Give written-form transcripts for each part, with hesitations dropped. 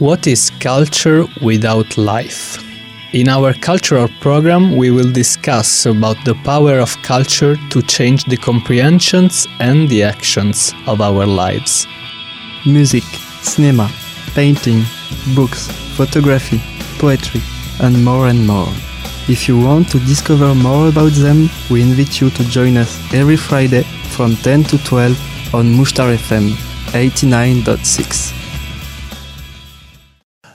What is culture without life? In our cultural program we will discuss about the power of culture to change the comprehensions and the actions of our lives. Music, cinema, painting, books, photography, poetry and more and more. If you want to discover more about them, we invite you to join us every Friday from 10 to 12 on Mushtar FM 89.6.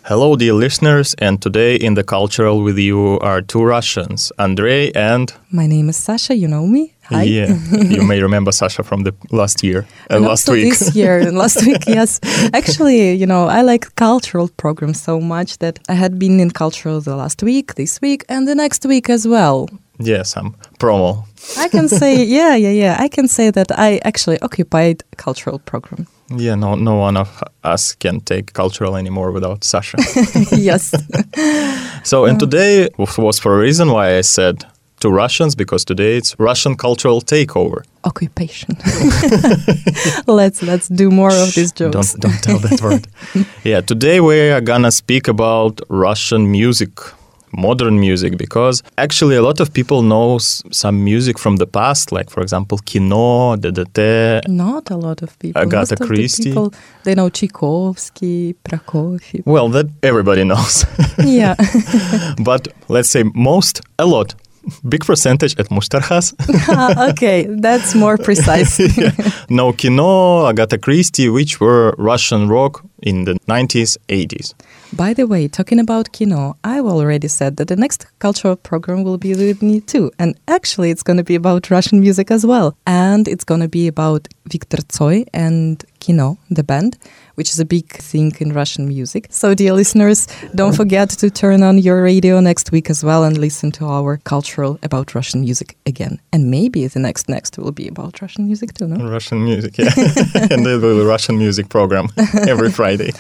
Hello dear listeners, and today in The Cultural with you are two Russians, Andrei and... My name is Sasha, you know me. Hi. Yeah, you may remember Sasha from the last year and last week. This year and last week, yes. Actually, you know, I like cultural programs so much that I had been in cultural the last week, this week and the next week as well. Yeah, some promo. I can say, yeah. I can say that I actually occupied cultural program. Yeah, no one of us can take cultural anymore without Sasha. Yes. So, and today was for a reason why I said two Russians, because today it's Russian cultural takeover. Occupation. Let's do more of these jokes. Don't tell that word. Yeah, today we are gonna speak about Russian music. Modern music, because actually a lot of people know some music from the past, like for example Kino, DDT. Not a lot of people. Agatha Christie. People, they know Tchaikovsky, Prokofiev. Well, that everybody knows. Yeah. But let's say a lot. Big percentage at Mushtar has. Okay, that's more precise. Yeah. No, Kino, Agatha Christie, which were Russian rock in the 90s, 80s. By the way, talking about Kino, I've already said that the next cultural program will be with me too. And actually, it's going to be about Russian music as well. And it's going to be about Viktor Tsoy and Kino, the band, which is a big thing in Russian music. So, dear listeners, don't forget to turn on your radio next week as well and listen to our cultural about Russian music again. And maybe the next will be about Russian music too, no? Russian music, yeah. And there will be a Russian music program every Friday.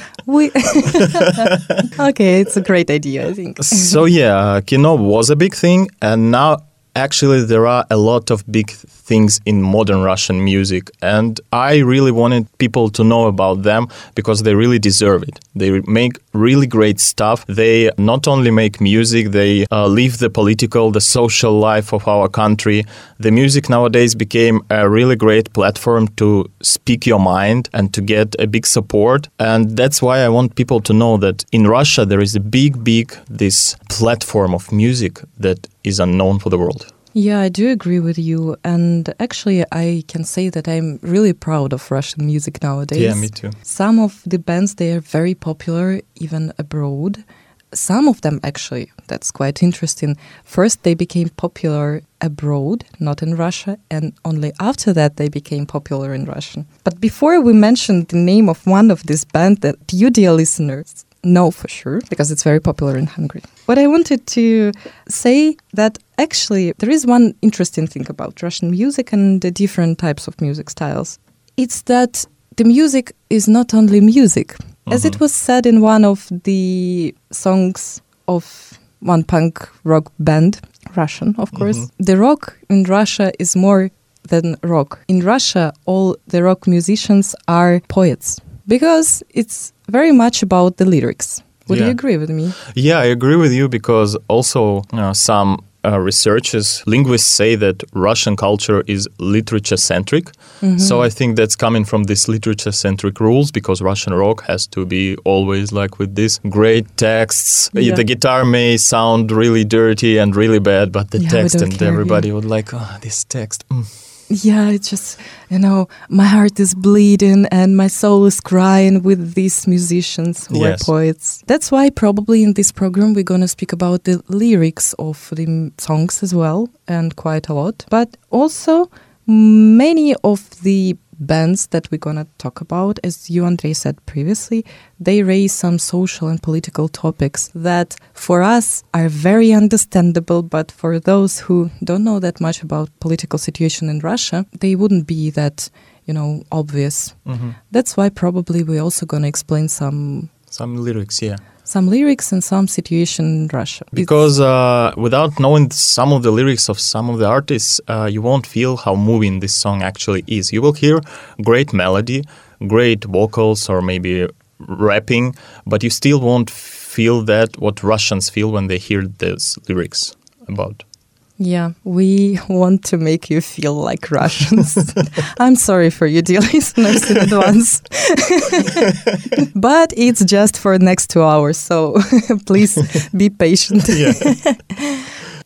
Okay, it's a great idea, I think. So, yeah, Kino was a big thing, and now actually there are a lot of big things in modern Russian music, and I really wanted people to know about them because they really deserve it. They make really great stuff. They not only make music, they live the political, the social life of our country. The music nowadays became a really great platform to speak your mind and to get a big support. And that's why I want people to know that in Russia there is a big this platform of music that is unknown for the world. Yeah, I do agree with you. And actually, I can say that I'm really proud of Russian music nowadays. Yeah, me too. Some of the bands, they are very popular even abroad. Some of them, actually, that's quite interesting. First, they became popular abroad, not in Russia, and only after that they became popular in Russia. But before we mentioned the name of one of these bands that you, dear listeners, know for sure, because it's very popular in Hungary. What I wanted to say that actually there is one interesting thing about Russian music and the different types of music styles. It's that the music is not only music. Mm-hmm. As it was said in one of the songs of one punk rock band, Russian, of course, the rock in Russia is more than rock. In Russia, all the rock musicians are poets, because it's very much about the lyrics. Would you agree with me? Yeah, I agree with you, because also some researchers, linguists say that Russian culture is literature-centric. Mm-hmm. So I think that's coming from this literature-centric rules, because Russian rock has to be always like with these great texts. Yeah. The guitar may sound really dirty and really bad, but the text, and everybody would like, oh, this text. Mm. Yeah, it's just, you know, my heart is bleeding and my soul is crying with these musicians who are poets. That's why probably in this program we're going to speak about the lyrics of the songs as well, and quite a lot. But also many of the bands that we're going to talk about, as you, Andrei, said previously, they raise some social and political topics that for us are very understandable, but for those who don't know that much about political situation in Russia, they wouldn't be that, you know, obvious. Mm-hmm. That's why probably we're also going to explain some lyrics, yeah. Some lyrics and some situation in Russia. Because without knowing some of the lyrics of some of the artists, you won't feel how moving this song actually is. You will hear great melody, great vocals, or maybe rapping, but you still won't feel that what Russians feel when they hear those lyrics about. Yeah, we want to make you feel like Russians. I'm sorry for you, dear listeners, in advance. But it's just for the next 2 hours, so please be patient. Yeah.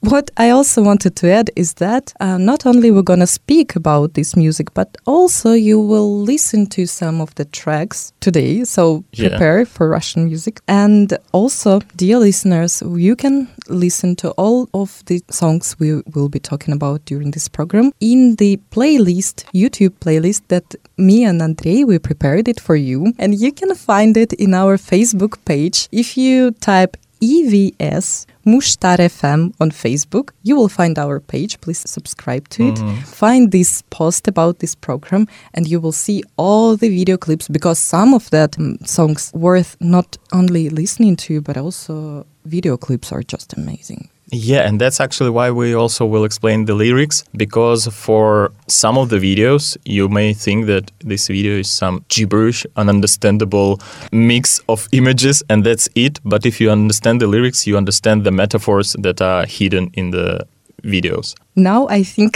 What I also wanted to add is that not only we're going to speak about this music, but also you will listen to some of the tracks today. So prepare for Russian music. And also, dear listeners, you can listen to all of the songs we will be talking about during this program in the playlist, YouTube playlist that me and Andrei, we prepared it for you. And you can find it in our Facebook page. If you type EVS Mushtar FM on Facebook, you will find our page. Please subscribe to it. Find this post about this program and you will see all the video clips, because some of that songs worth not only listening to, but also video clips are just amazing. Yeah, and that's actually why we also will explain the lyrics, because for some of the videos, you may think that this video is some gibberish, ununderstandable mix of images, and that's it. But if you understand the lyrics, you understand the metaphors that are hidden in the videos. Now I think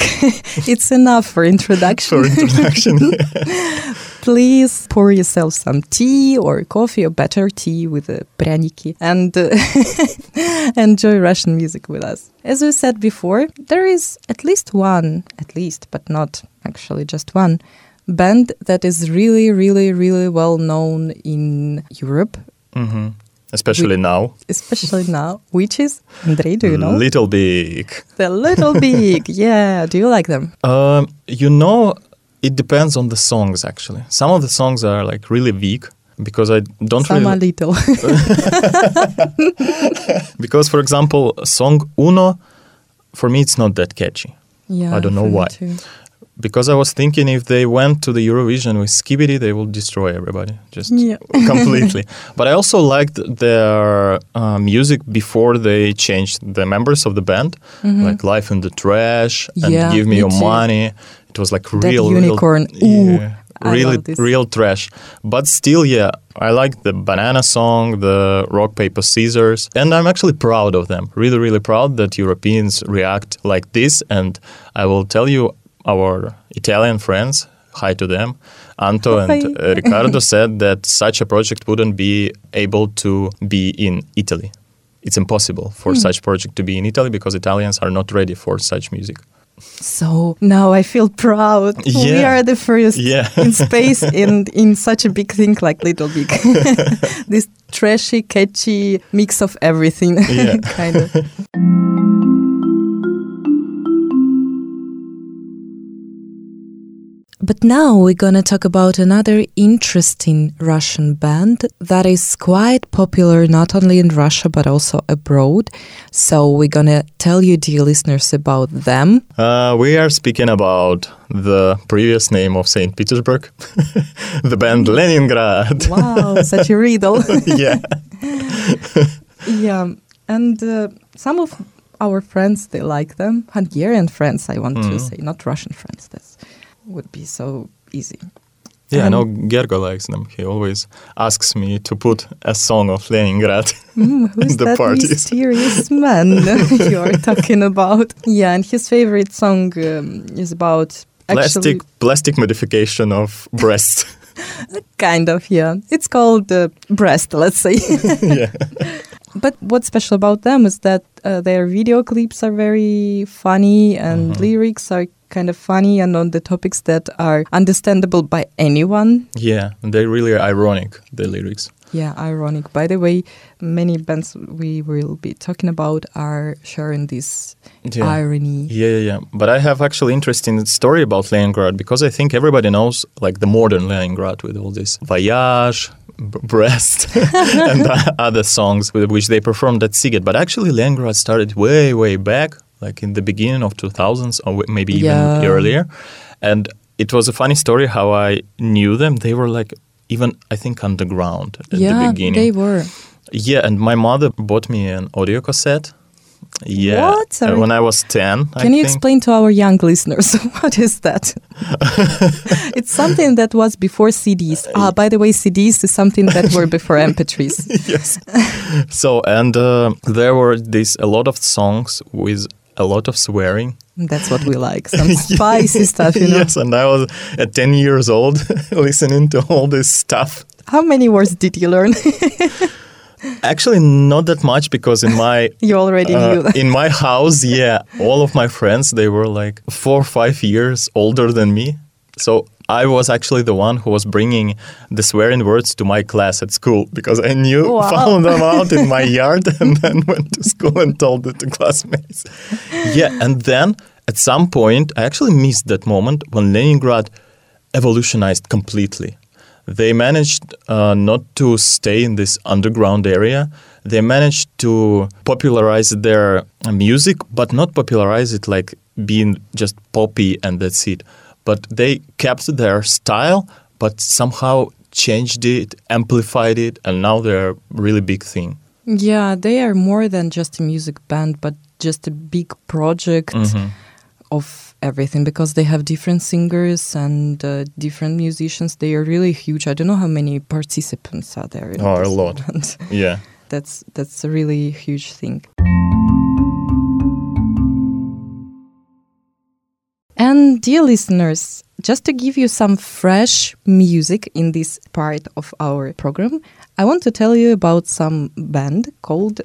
it's enough for introduction. Yeah. Please pour yourself some tea or coffee, or better tea with a prяники, and enjoy Russian music with us. As we said before, there is just one band that is really, really, really well known in Europe. Mm-hmm. Especially now, which is, Andrei, do you know? Little Big. The Little Big, yeah. Do you like them? It depends on the songs, actually. Some of the songs are like really weak, because I don't really... Some are little. Because, for example, song Uno, for me, it's not that catchy. Yeah, I don't know why. Too. Because I was thinking if they went to the Eurovision with Skibidi, they will destroy everybody, completely. But I also liked their music before they changed the members of the band, like Life in the Trash and Give Me Your Money. It was like real trash. But still, I like the Banana song, the Rock, Paper, Scissors. And I'm actually proud of them. Really, really proud that Europeans react like this. And I will tell you, our Italian friends, hi to them, Anto and Riccardo, said that such a project wouldn't be able to be in Italy. It's impossible for such project to be in Italy, because Italians are not ready for such music. So now I feel proud. Yeah. We are the first in space and in such a big thing like Little Big. This trashy, catchy mix of everything, kind of. But now we're going to talk about another interesting Russian band that is quite popular not only in Russia but also abroad. So we're going to tell you, dear listeners, about them. We are speaking about the previous name of St. Petersburg, the band Leningrad. Wow, such a riddle. And some of our friends, they like them. Hungarian friends, I want to say, not Russian friends. That's... would be so easy. Yeah, I know Gergo likes them. He always asks me to put a song of Leningrad in the parties. Who's that mysterious man you're talking about? Yeah, and his favorite song is about... Plastic modification of breast. Kind of, yeah. It's called breast, let's say. Yeah. But what's special about them is that their video clips are very funny and lyrics are kind of funny and on the topics that are understandable by anyone. Yeah, they really are ironic, the lyrics. Yeah, ironic. By the way, many bands we will be talking about are sharing this irony. Yeah. But I have actually interesting story about Leningrad, because I think everybody knows like the modern Leningrad with all this voyage, breast and other songs which they performed at Siget. But actually Leningrad started way, way back, like in the beginning of 2000s or maybe even earlier. And it was a funny story how I knew them. They were like even, I think, underground at the beginning. Yeah, they were. Yeah, and my mother bought me an audio cassette Yeah. What? Sorry. When I was 10, Can you explain to our young listeners what is that? It's something that was before CDs. By the way, CDs is something that were before MP3s. Yes. So, and there were a lot of songs with a lot of swearing. That's what we like, some spicy stuff, you know. Yes, and I was at 10 years old listening to all this stuff. How many words did you learn? Actually, not that much, because in my you already knew in my house, yeah, all of my friends, they were like 4 or 5 years older than me, so I was actually the one who was bringing the swearing words to my class at school, because I knew, found them out in my yard, and then went to school and told it to classmates. Yeah, and then at some point, I actually missed that moment when Leningrad evolutionized completely. They managed not to stay in this underground area. They managed to popularize their music, but not popularize it like being just poppy and that's it. But they kept their style, but somehow changed it, amplified it, and now they're a really big thing. Yeah, they are more than just a music band, but just a big project of everything, because they have different singers and different musicians. They are really huge. I don't know how many participants are there. A lot. Yeah. That's a really huge thing. And dear listeners, just to give you some fresh music in this part of our program, I want to tell you about some band called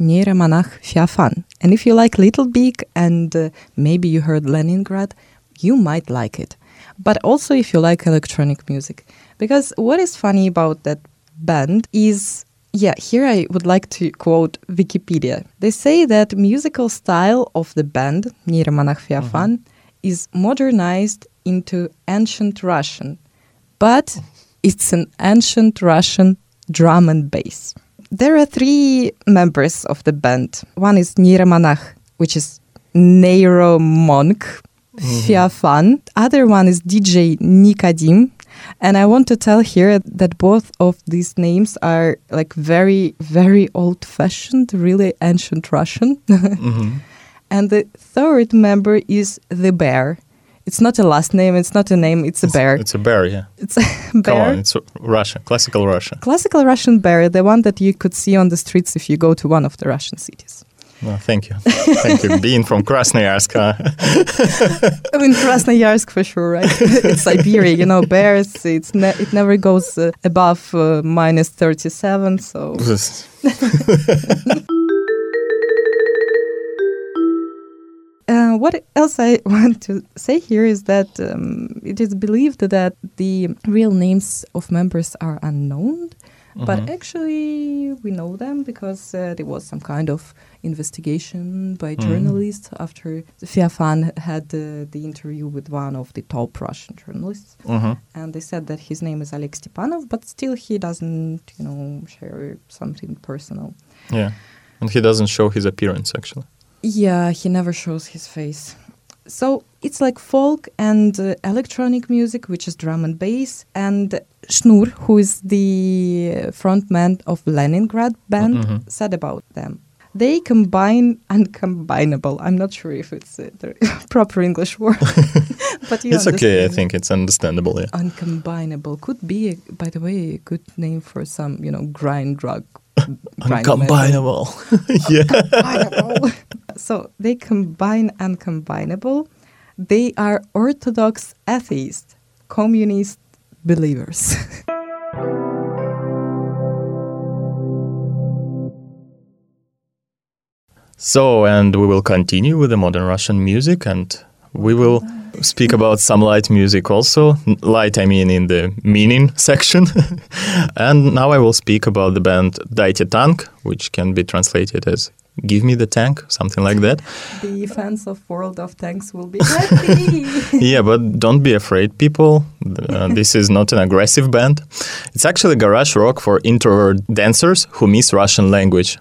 Neyromonakh Feofan. And if you like Little Big and maybe you heard Leningrad, you might like it. But also if you like electronic music. Because what is funny about that band is, here I would like to quote Wikipedia. They say that musical style of the band, Neyromonakh Feofan, is modernized into ancient Russian. But it's an ancient Russian drum and bass. There are three members of the band. One is Neyromonakh, which is Neyromonakh Feofan. Other one is DJ Nikadim. And I want to tell here that both of these names are like very, very old-fashioned, really ancient Russian. And the third member is The Bear. It's not a last name, it's not a name, it's a bear. It's a bear, yeah. It's a bear. Come on, it's Russia, classical Russia. Classical Russian bear, the one that you could see on the streets if you go to one of the Russian cities. Well, thank you. Thank you. Being from Krasnoyarsk. I mean, Krasnoyarsk for sure, right? It's Siberia, you know, bears, it never goes above minus 37, so... What else I want to say here is that it is believed that the real names of members are unknown, but actually we know them because there was some kind of investigation by journalists after Feofan had the interview with one of the top Russian journalists, and they said that his name is Alek Stepanov, but still he doesn't, share something personal. Yeah, and he doesn't show his appearance, actually. Yeah, he never shows his face. So it's like folk and electronic music, which is drum and bass. And Schnur, who is the frontman of Leningrad band, said about them. They combine uncombinable. I'm not sure if it's the proper English word. But it's okay, I think it's understandable. Yeah. Uncombinable could be, by the way, a good name for some, grind drug. Uncombinable. Yeah. Uncombinable. So they combine uncombinable. They are orthodox atheists, communist believers. So, and we will continue with the modern Russian music, and we will speak about some light music also. Light, I mean, in the meaning section. And now I will speak about the band Daite Tank, which can be translated as "Give me the tank," something like that. The fans of World of Tanks will be happy. Yeah, but don't be afraid, people. This is not an aggressive band. It's actually garage rock for introvert dancers who miss Russian language.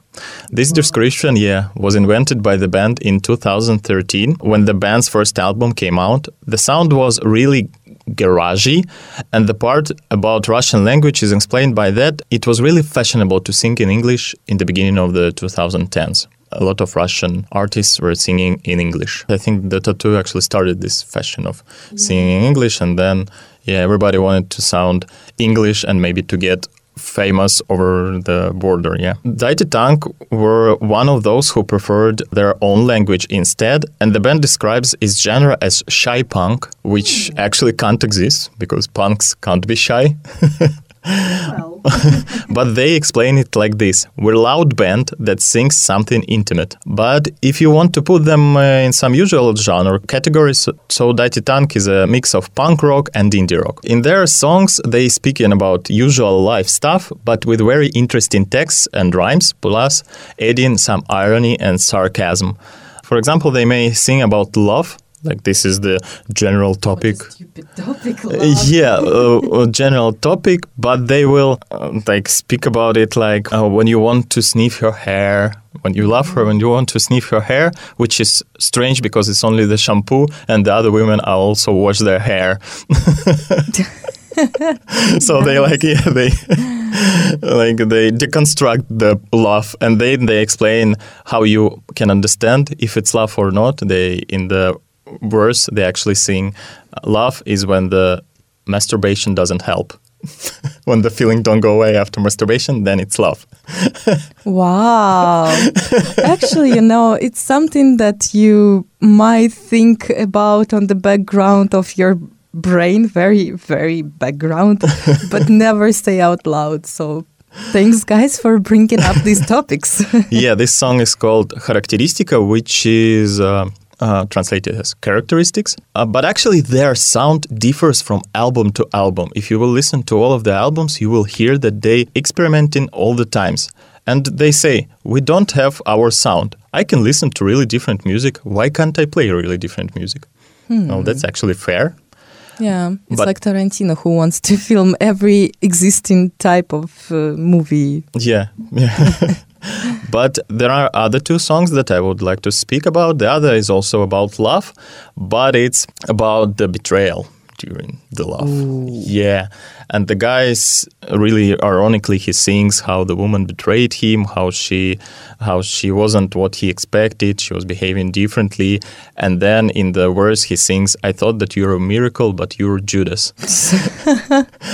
This description, was invented by the band in 2013 when the band's first album came out. The sound was really garagey, and the part about Russian language is explained by that it was really fashionable to sing in English in the beginning of the 2010s. a lot of Russian artists were singing in English. I think the tattoo actually started this fashion of singing in English, and then everybody wanted to sound English and maybe to get famous over the border, Daite Tank were one of those who preferred their own language instead, and the band describes its genre as shy punk, which actually can't exist because punks can't be shy. But they explain it like this: we're a loud band that sings something intimate. But if you want to put them in some usual genre categories, so Daite Tank is a mix of punk rock and indie rock. In their songs, they speaking about usual life stuff, but with very interesting texts and rhymes, plus adding some irony and sarcasm. For example, they may sing about love. Like, this is the general topic. Stupid topic, general topic, but they will speak about it like when you want to sniff her hair, when you love her, when you want to sniff her hair, which is strange because it's only the shampoo and the other women also wash their hair. So they deconstruct the love, and then they explain how you can understand if it's love or not. They actually sing love is when the masturbation doesn't help. When the feeling don't go away after masturbation, then it's love. Wow. Actually, it's something that you might think about on the background of your brain, very, very background, but never say out loud. So thanks, guys, for bringing up these topics. This song is called Charakteristika, which is... translated as characteristics. But actually their sound differs from album to album. If you will listen to all of the albums, you will hear that they experimenting all the times. And they say, we don't have our sound. I can listen to really different music. Why can't I play really different music? No, that's actually fair. Yeah, it's like Tarantino, who wants to film every existing type of movie. Yeah. But there are other two songs that I would like to speak about. The other is also about love, but it's about the betrayal during the love. Ooh. Yeah. And the guys really ironically, he sings how the woman betrayed him, how she wasn't what he expected, she was behaving differently. And then in the verse he sings, I thought that you're a miracle, but you're Judas.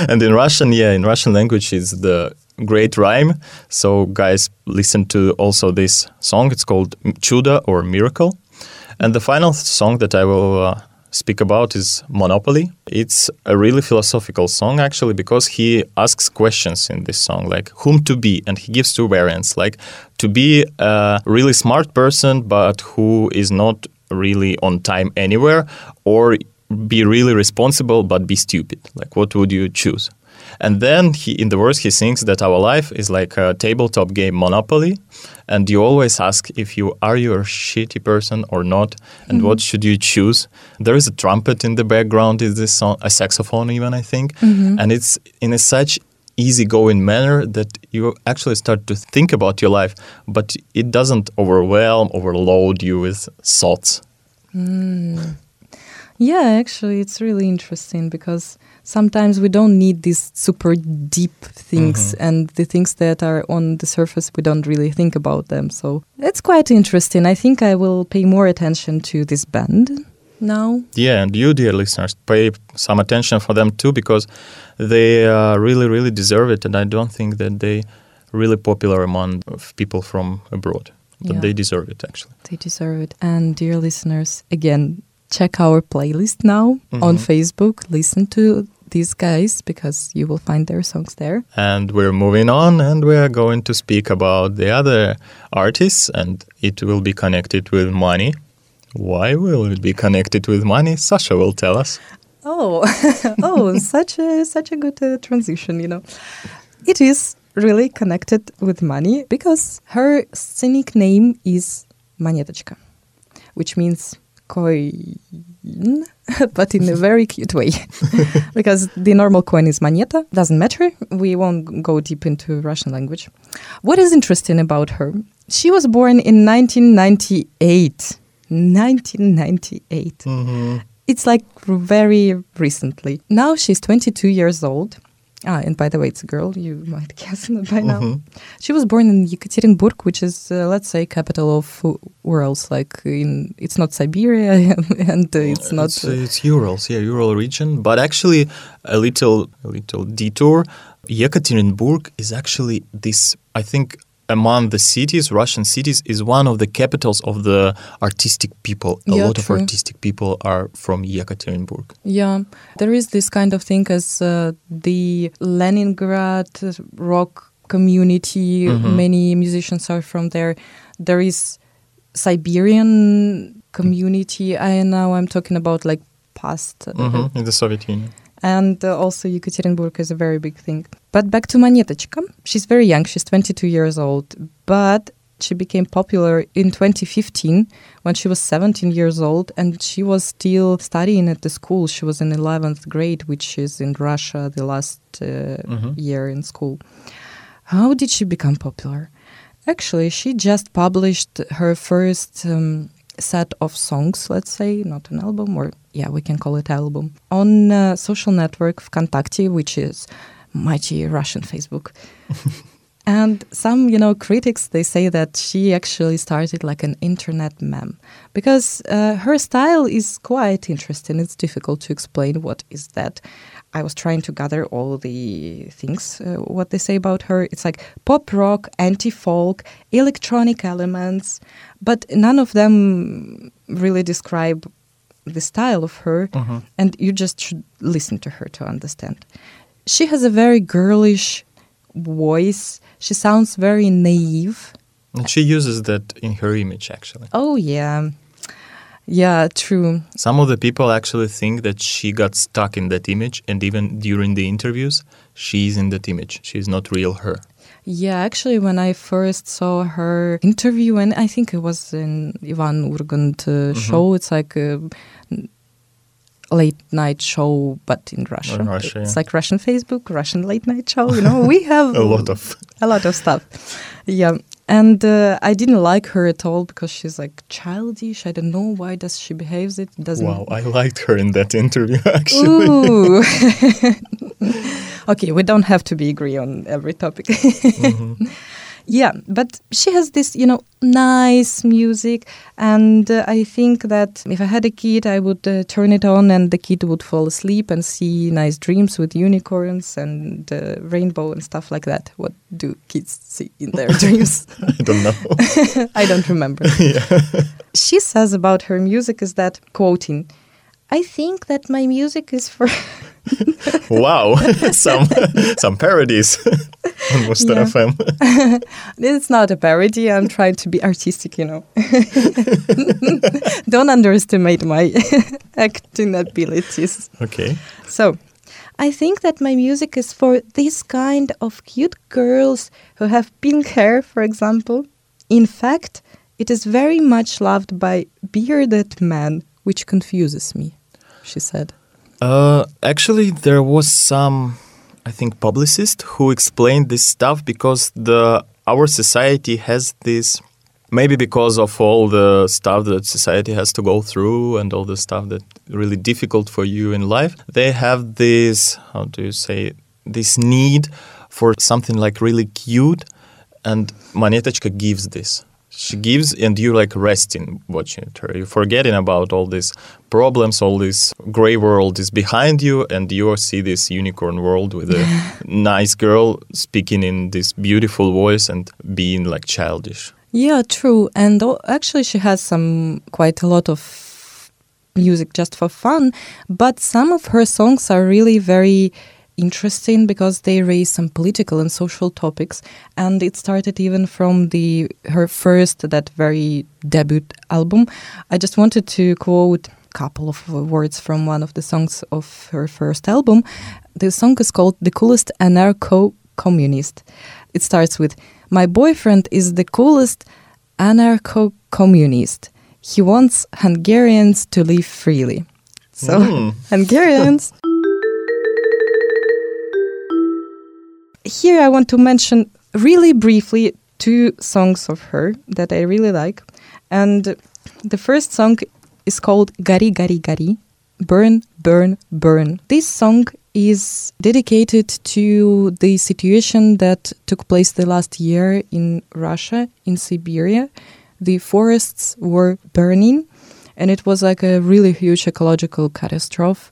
And in Russian language it's the great rhyme. So guys, listen to also this song. It's called Chuda or Miracle. And the final song that I will speak about is Monopoly. It's a really philosophical song, actually, because he asks questions in this song, like whom to be, and he gives two variants, like to be a really smart person, but who is not really on time anywhere, or be really responsible, but be stupid. Like, what would you choose? And then in the verse he sings that our life is like a tabletop game Monopoly, and you always ask if you are a shitty person or not, and what should you choose. There is a trumpet in the background in this song, a saxophone even, I think, and it's in a such easygoing manner that you actually start to think about your life, but it doesn't overload you with thoughts. Yeah, actually, it's really interesting because sometimes we don't need these super deep things, and the things that are on the surface, we don't really think about them. So that's quite interesting. I think I will pay more attention to this band now. Yeah, and you, dear listeners, pay some attention for them too, because they really, really deserve it. And I don't think that they really popular among people from abroad, but they deserve it, actually. They deserve it. And dear listeners, again, check our playlist now on Facebook. Listen to these guys because you will find their songs there. And we're moving on, and we are going to speak about the other artists, and it will be connected with money. Why will it be connected with money? Sasha will tell us. Such a good transition, It is really connected with money because her scenic name is Monetochka, which means coin, but in a very cute way, because the normal coin is moneta. Doesn't matter. We won't go deep into Russian language. What is interesting about her? She was born in 1998. It's very recently. Now she's 22 years old. And by the way, it's a girl. You might guess it by now. Mm-hmm. She was born in Yekaterinburg, which is, let's say, capital of Urals. Like, it's not Siberia, and it's not. It's Urals, Ural region. But actually, a little detour. Yekaterinburg is actually this. I think among the cities, Russian cities, is one of the capitals of the artistic people. A lot of artistic people are from Yekaterinburg. Yeah, there is this kind of thing as the Leningrad rock community. Mm-hmm. Many musicians are from there. There is Siberian community. And now I'm talking about like past. Mm-hmm. In the Soviet Union. And also Yekaterinburg is a very big thing. But back to Monetochka. She's very young. She's 22 years old. But she became popular in 2015 when she was 17 years old. And she was still studying at the school. She was in 11th grade, which is in Russia the last year in school. How did she become popular? Actually, she just published her first set of songs, let's say, not an album, or we can call it album, on social network Vkontakte, which is mighty Russian Facebook. And some, critics, they say that she actually started like an internet meme, because her style is quite interesting. It's difficult to explain what is that. I was trying to gather all the things, what they say about her. It's like pop rock, anti-folk, electronic elements, but none of them really describe the style of her. Mm-hmm. And you just should listen to her to understand. She has a very girlish voice. She sounds very naive. And she uses that in her image, actually. Oh, yeah. Yeah, true. Some of the people actually think that she got stuck in that image, and even during the interviews, she's in that image. She's not real her. Yeah, actually, when I first saw her interview, and I think it was in Ivan Urgant show, it's like a late night show, but in Russia. In Russia, it's like Russian Facebook, Russian late night show. We have a lot of stuff. Yeah. And I didn't like her at all because she's like childish. I don't know why does she behaves it. Doesn't. Wow, I liked her in that interview, actually. Ooh. Okay, we don't have to be agree on every topic. Mm-hmm. Yeah, but she has this, nice music. And I think that if I had a kid, I would turn it on and the kid would fall asleep and see nice dreams with unicorns and rainbow and stuff like that. What do kids see in their dreams? I don't know. I don't remember. Yeah. She says about her music is that, quoting, I think that my music is for... Wow, some parodies on Mushtar FM. It's not a parody. I'm trying to be artistic, Don't underestimate my acting abilities. Okay. So, I think that my music is for this kind of cute girls who have pink hair, for example. In fact, it is very much loved by bearded men, which confuses me, she said. Actually, there was some, I think, publicist who explained this stuff because our society has this, maybe because of all the stuff that society has to go through and all the stuff that really difficult for you in life, they have this, how do you say, this need for something like really cute, and Monetochka gives this. She gives, and you like resting watching it. You're forgetting about all these problems, all this gray world is behind you, and you see this unicorn world with a nice girl speaking in this beautiful voice and being like childish. Yeah, true. And actually, she has quite a lot of music just for fun, but some of her songs are really very interesting because they raise some political and social topics, and it started even from her first, that very debut album. I just wanted to quote a couple of words from one of the songs of her first album. The song is called The Coolest Anarcho-Communist. It starts with, my boyfriend is the coolest anarcho-communist. He wants Hungarians to live freely. So, Hungarians... Here I want to mention really briefly two songs of her that I really like. And the first song is called Gari Gari Gari, Burn, Burn, Burn. This song is dedicated to the situation that took place the last year in Russia, in Siberia. The forests were burning, and it was like a really huge ecological catastrophe.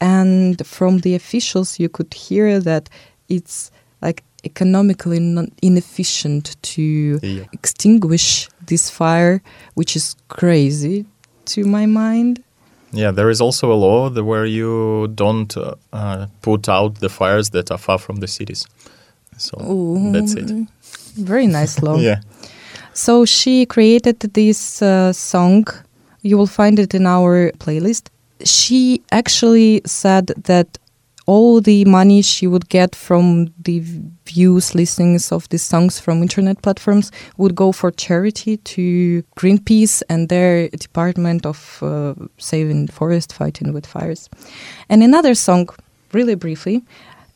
And from the officials, you could hear that it's like economically inefficient to extinguish this fire, which is crazy to my mind. Yeah, there is also a law where you don't put out the fires that are far from the cities. So that's it. Very nice law. Yeah. So she created this song. You will find it in our playlist. She actually said that all the money she would get from the views, listings of these songs from internet platforms would go for charity to Greenpeace and their department of saving forest, fighting with fires. And another song, really briefly,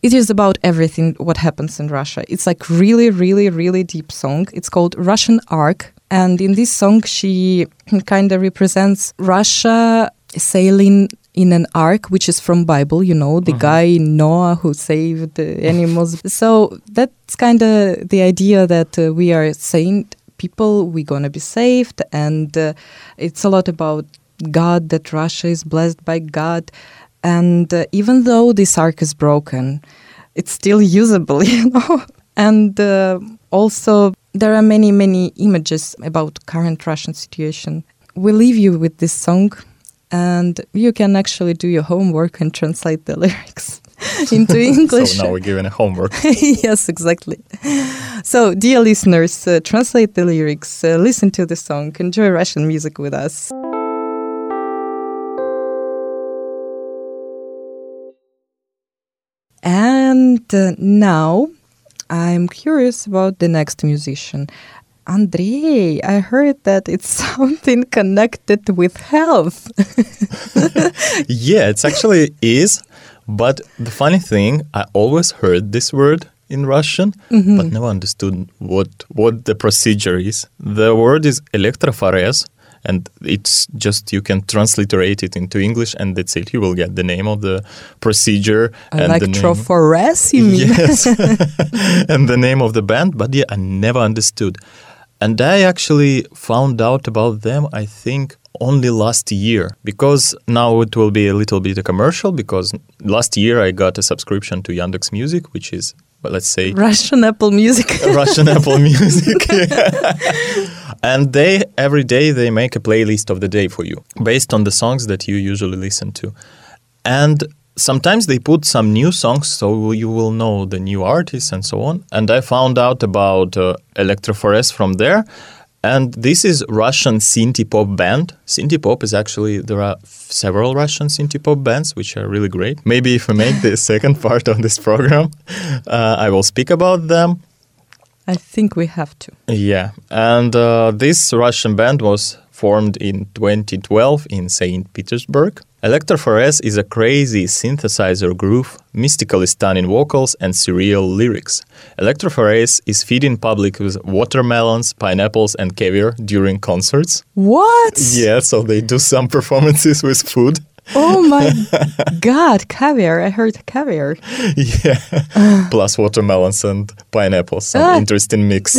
it is about everything what happens in Russia. It's like really, really, really deep song. It's called Russian Ark. And in this song, she kind of represents Russia sailing in an ark, which is from Bible, you know, the guy Noah who saved the animals. So that's kind of the idea that we are saint people, we're going to be saved. And it's a lot about God, that Russia is blessed by God. And even though this ark is broken, it's still usable, you know. And also there are many, many images about current Russian situation. We leave you with this song. And you can actually do your homework and translate the lyrics into English. So now we're giving a homework. Yes, exactly. So, dear listeners, translate the lyrics, listen to the song, enjoy Russian music with us. And now I'm curious about the next musician. Andrei, I heard that it's something connected with health. Yeah, it actually is. But the funny thing, I always heard this word in Russian, but never understood what the procedure is. The word is Electroforez, and it's just you can transliterate it into English, and that's it. You will get the name of the procedure. Electroforez, you mean? Yes, and the name of the band. But yeah, I never understood. And I actually found out about them, I think, only last year. Because now it will be a little bit a commercial, because last year I got a subscription to Yandex Music, which is, well, let's say... Russian Apple Music. Russian Apple Music. And they, every day, they make a playlist of the day for you, based on the songs that you usually listen to. And sometimes they put some new songs, so you will know the new artists and so on. And I found out about Electroforez from there. And this is Russian synth-pop band. Synth-pop is actually, there are several Russian synth-pop bands, which are really great. Maybe if we make the second part of this program, I will speak about them. I think we have to. Yeah. And this Russian band was formed in 2012 in St. Petersburg. Electroforez is a crazy synthesizer groove, mystically stunning vocals and surreal lyrics. Electroforez is feeding public with watermelons, pineapples and caviar during concerts. What? Yeah, so they do some performances with food. Oh my God, caviar. I heard caviar. Yeah, plus watermelons and pineapples. An interesting mix.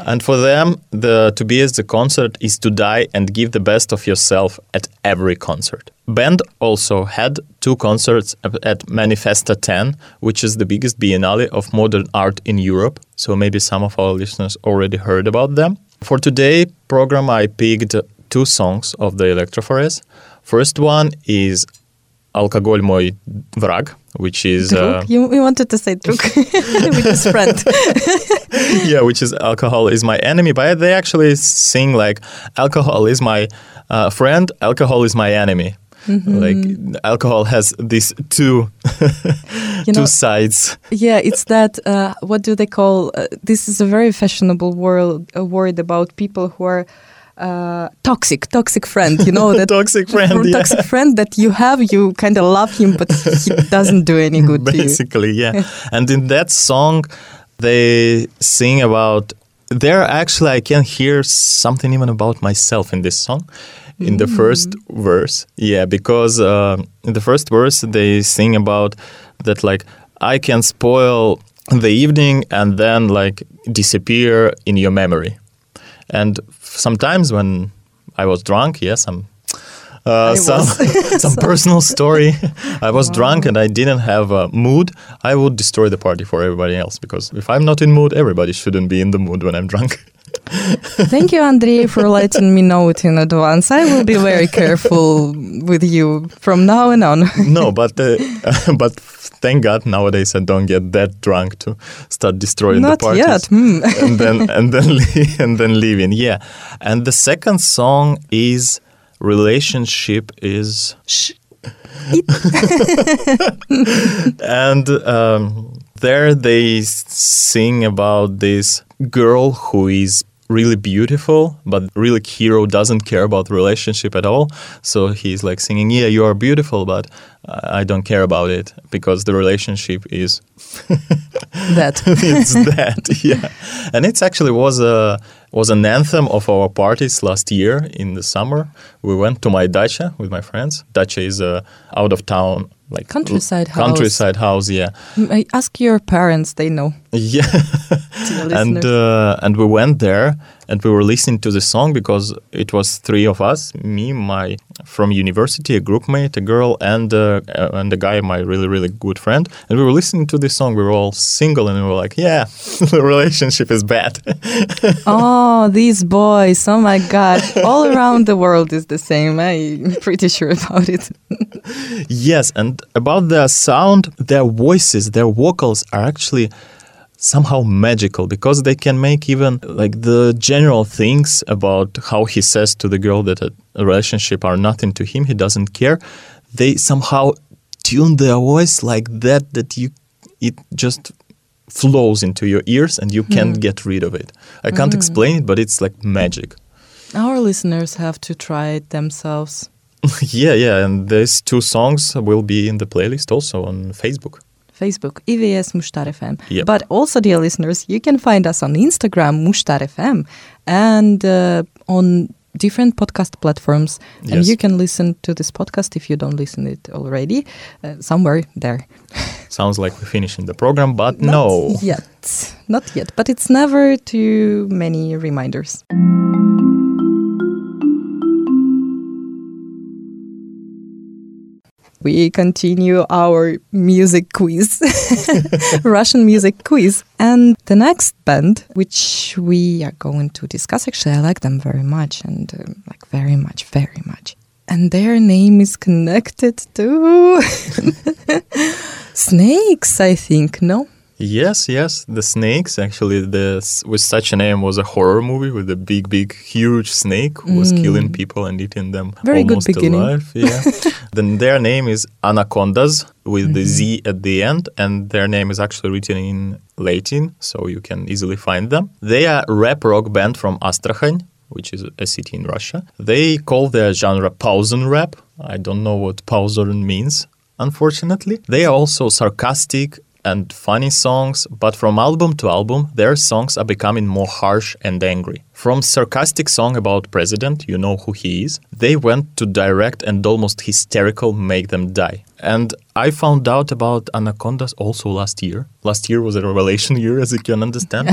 And for them, to be at the concert is to die and give the best of yourself at every concert. Band also had two concerts at Manifesta 10, which is the biggest biennale of modern art in Europe. So maybe some of our listeners already heard about them. For today's program, I picked two songs of the Electroforez. First one is Alkogol Moy Vrag, which is... we wanted to say drug, which is friend. Yeah, which is alcohol is my enemy, but they actually sing like alcohol is my friend, alcohol is my enemy. Mm-hmm. Like alcohol has these two, two sides. Yeah, it's that, what do they call, this is a very fashionable word about people who are toxic friend, you know, that toxic friend that you kind of love him, but he doesn't do any good to you. Basically, yeah. And in that song, they sing about, I can hear something even about myself in this song. in the first verse. Yeah, because in the first verse they sing about that, like, I can spoil the evening and then, like, disappear in your memory. And sometimes when I was drunk, yes, some personal story. I was drunk and I didn't have a mood. I would destroy the party for everybody else, because if I'm not in mood, everybody shouldn't be in the mood when I'm drunk. Thank you, Andrei, for letting me know it in advance. I will be very careful with you from now and on. No, but thank God nowadays I don't get that drunk to start destroying the parties. Not yet. And then leaving. Yeah, and the second song is. Relationship is and there they sing about this girl who is really beautiful, but really hero doesn't care about relationship at all. So he's like singing, yeah, you are beautiful, but I don't care about it because the relationship is that. It's that, yeah. And it actually was an anthem of our parties last year in the summer. We went to my dacha with my friends. Dacha is a out of town, like countryside house, yeah. Ask your parents, they know. Yeah. And we went there and we were listening to the song because it was three of us, me, my from university, a group mate, a girl, and a guy, my really, really good friend. And we were listening to this song. We were all single and we were like, yeah, the relationship is bad. Oh, these boys. Oh, my God. All around the world is the same. I'm pretty sure about it. Yes. And about their sound, their voices, their vocals are actually somehow magical, because they can make even like the general things about how he says to the girl that a relationship are nothing to him. He doesn't care. They somehow tune their voice like that it just flows into your ears and you can't get rid of it. I can't explain it, but it's like magic. Our listeners have to try it themselves. Yeah, and these two songs will be in the playlist also on Facebook. EVS Mushtar FM. Yep. But also, dear listeners, you can find us on Instagram, Mushtar FM, and on different podcast platforms. Yes. And you can listen to this podcast if you don't listen to it already, somewhere there. Sounds like we're finishing the program, but no. Not yet. But it's never too many reminders. We continue our music quiz, Russian music quiz. And the next band, which we are going to discuss, actually, I like them very much, and very much. And their name is connected to snakes, I think, no? Yes, the snakes. Actually, with such a name was a horror movie with a big, big, huge snake who was killing people and eating them almost alive. Yeah. Then their name is Anacondaz with the Z at the end, and their name is actually written in Latin, so you can easily find them. They are a rap rock band from Astrakhan, which is a city in Russia. They call their genre pausen rap. I don't know what pausen means, unfortunately. They are also sarcastic and funny songs, but from album to album, their songs are becoming more harsh and angry. From sarcastic song about president, you know who he is, they went to direct and almost hysterical Make Them Die. And I found out about Anacondaz also last year. Last year was a revelation year, as you can understand.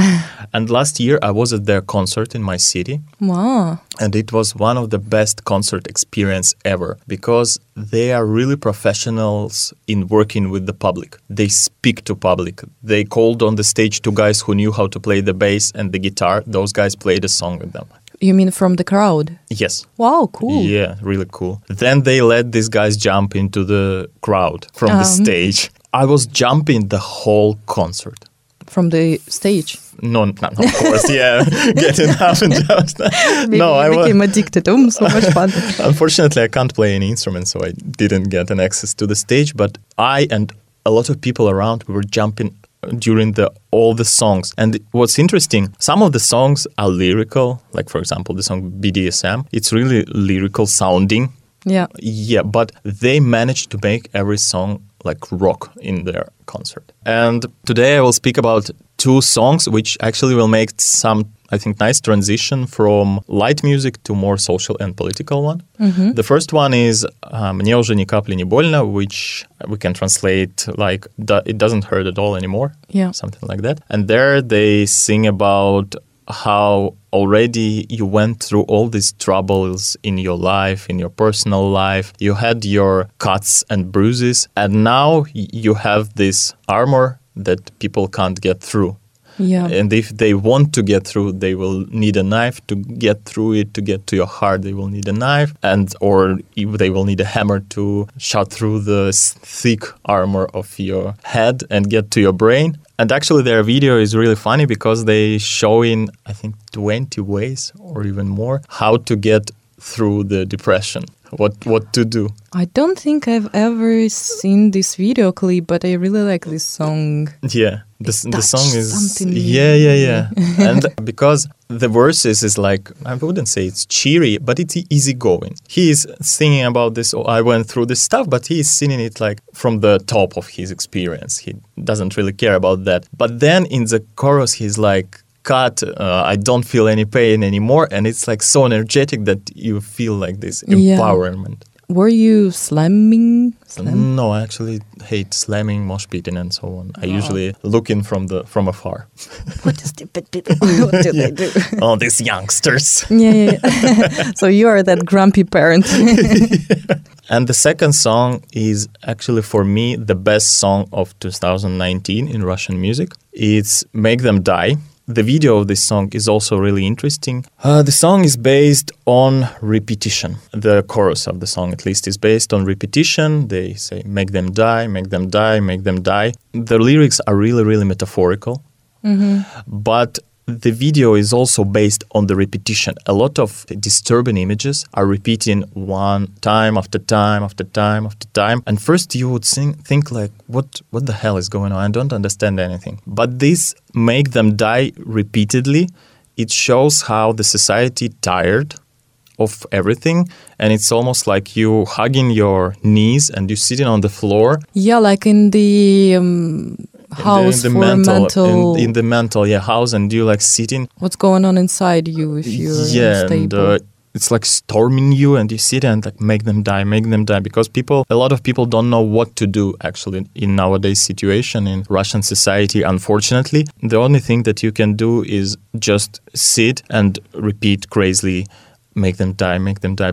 And last year I was at their concert in my city. Wow. And it was one of the best concert experience ever, because they are really professionals in working with the public. They speak to public. They called on the stage two guys who knew how to play the bass and the guitar. Those guys played a song with them. You mean from the crowd? Yes. Wow, cool. Yeah, really cool. Then they let these guys jump into the crowd from the stage. I was jumping the whole concert. From the stage? No, of course, yeah. Getting up and just... I became addicted. So much fun. Unfortunately, I can't play any instrument, so I didn't get an access to the stage. But I and a lot of people around, we were jumping during all the songs. And what's interesting, some of the songs are lyrical, like, for example, the song BDSM. It's really lyrical sounding. Yeah. Yeah, but they managed to make every song like rock in their concert. And today I will speak about two songs which actually will make some, I think, nice transition from light music to more social and political one. Mm-hmm. The first one is "Мне уже ни капли не больно," which we can translate like "it doesn't hurt at all anymore," something like that. And there they sing about how already you went through all these troubles in your life, in your personal life. You had your cuts and bruises, and now you have this armor that people can't get through. Yeah. And if they want to get through, they will need a knife to get through it. To get to your heart, they will need a knife, and or they will need a hammer to shut through the thick armor of your head and get to your brain. And actually their video is really funny because they show in, I think, 20 ways or even more how to get through the depression. What to do. I don't think I've ever seen this video clip, but I really like this song. Yeah. The song is something. Yeah. And because the verses is like, I wouldn't say it's cheery, but it's easygoing. He is singing about this, oh, I went through this stuff, but he is singing it like from the top of his experience. He doesn't really care about that. But then in the chorus, he's like, cut, I don't feel any pain anymore. And it's like so energetic that you feel like this empowerment. Yeah. Were you slamming? No, I actually hate slamming, mosh pitting and so on. Oh. I usually look in from afar. What stupid people, what do they do? All these youngsters. So you are that grumpy parent. And the second song is actually for me the best song of 2019 in Russian music. It's "Make Them Die." The video of this song is also really interesting. The song is based on repetition. The chorus of the song, at least, is based on repetition. They say, make them die, make them die, make them die. The lyrics are really, really metaphorical. Mm-hmm. But the video is also based on the repetition. A lot of disturbing images are repeating one time after time after time after time. And first you would think like, what the hell is going on? I don't understand anything. But this "make them die" repeatedly, it shows how the society tired of everything, and it's almost like you hugging your knees and you sitting on the floor. Yeah, like in the house in the mental. In the mental, house, and you like sitting. What's going on inside you if you're unstable? And, it's like storming you, and you sit and like make them die, because a lot of people don't know what to do actually in nowadays situation in Russian society. Unfortunately, the only thing that you can do is just sit and repeat crazily, make them die,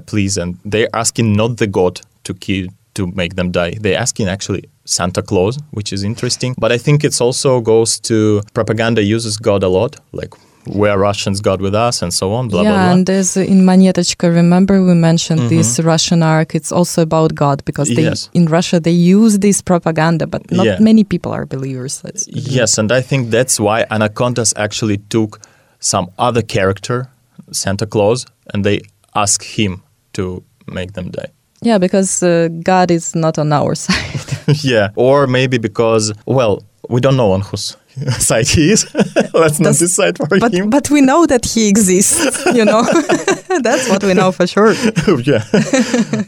please. And they're asking not the God to make them die. They're asking actually Santa Claus, which is interesting. But I think it also goes to propaganda uses God a lot, like where Russians got with us and so on, blah, blah, blah. Yeah, and there's in Monetochka, remember we mentioned this Russian arc, it's also about God, because in Russia they use this propaganda, but not many people are believers. Yes, and I think that's why Anacondaz actually took some other character, Santa Claus, and they ask him to make them die. Yeah, because God is not on our side. Or maybe because, well, we don't know on whose side he is. Let's not decide for him. But we know that he exists, you know. That's what we know for sure.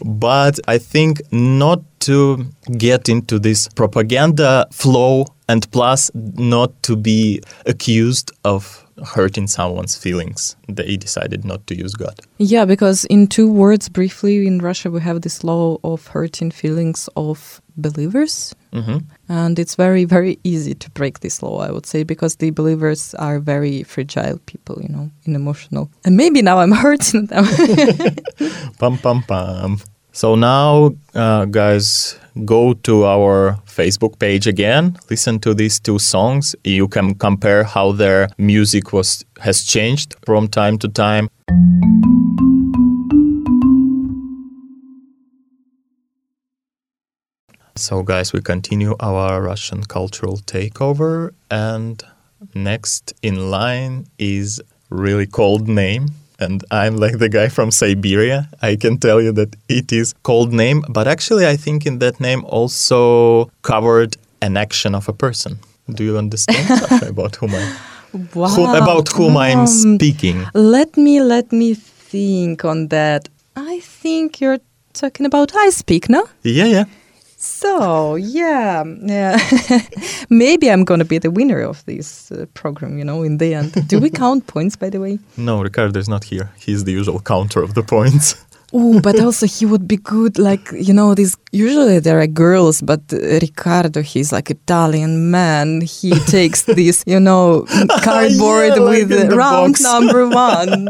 But I think not to get into this propaganda flow, and plus not to be accused of hurting someone's feelings. They decided not to use God. Yeah, because in two words, briefly, in Russia we have this law of hurting feelings of believers. Mm-hmm. And it's very, very easy to break this law, I would say, because the believers are very fragile people, you know, and emotional. And maybe now I'm hurting them. Pam, pam, pam. So now, guys, go to our Facebook page again, listen to these two songs. You can compare how their music has changed from time to time. So guys, we continue our Russian cultural takeover, and next in line is really cold name. And I'm like the guy from Siberia. I can tell you that it is cold name. But actually, I think in that name also covered an action of a person. Do you understand about whom I'm speaking? Let me think on that. I think you're talking about I Speak, no? Yeah. So, yeah. Maybe I'm going to be the winner of this program, you know, in the end. Do we count points, by the way? No, Ricardo is not here. He's the usual counter of the points. Oh, but also he would be good, like, you know, these, usually there are girls, but Ricardo, he's like Italian man. He takes this, you know, cardboard like with round box. Number one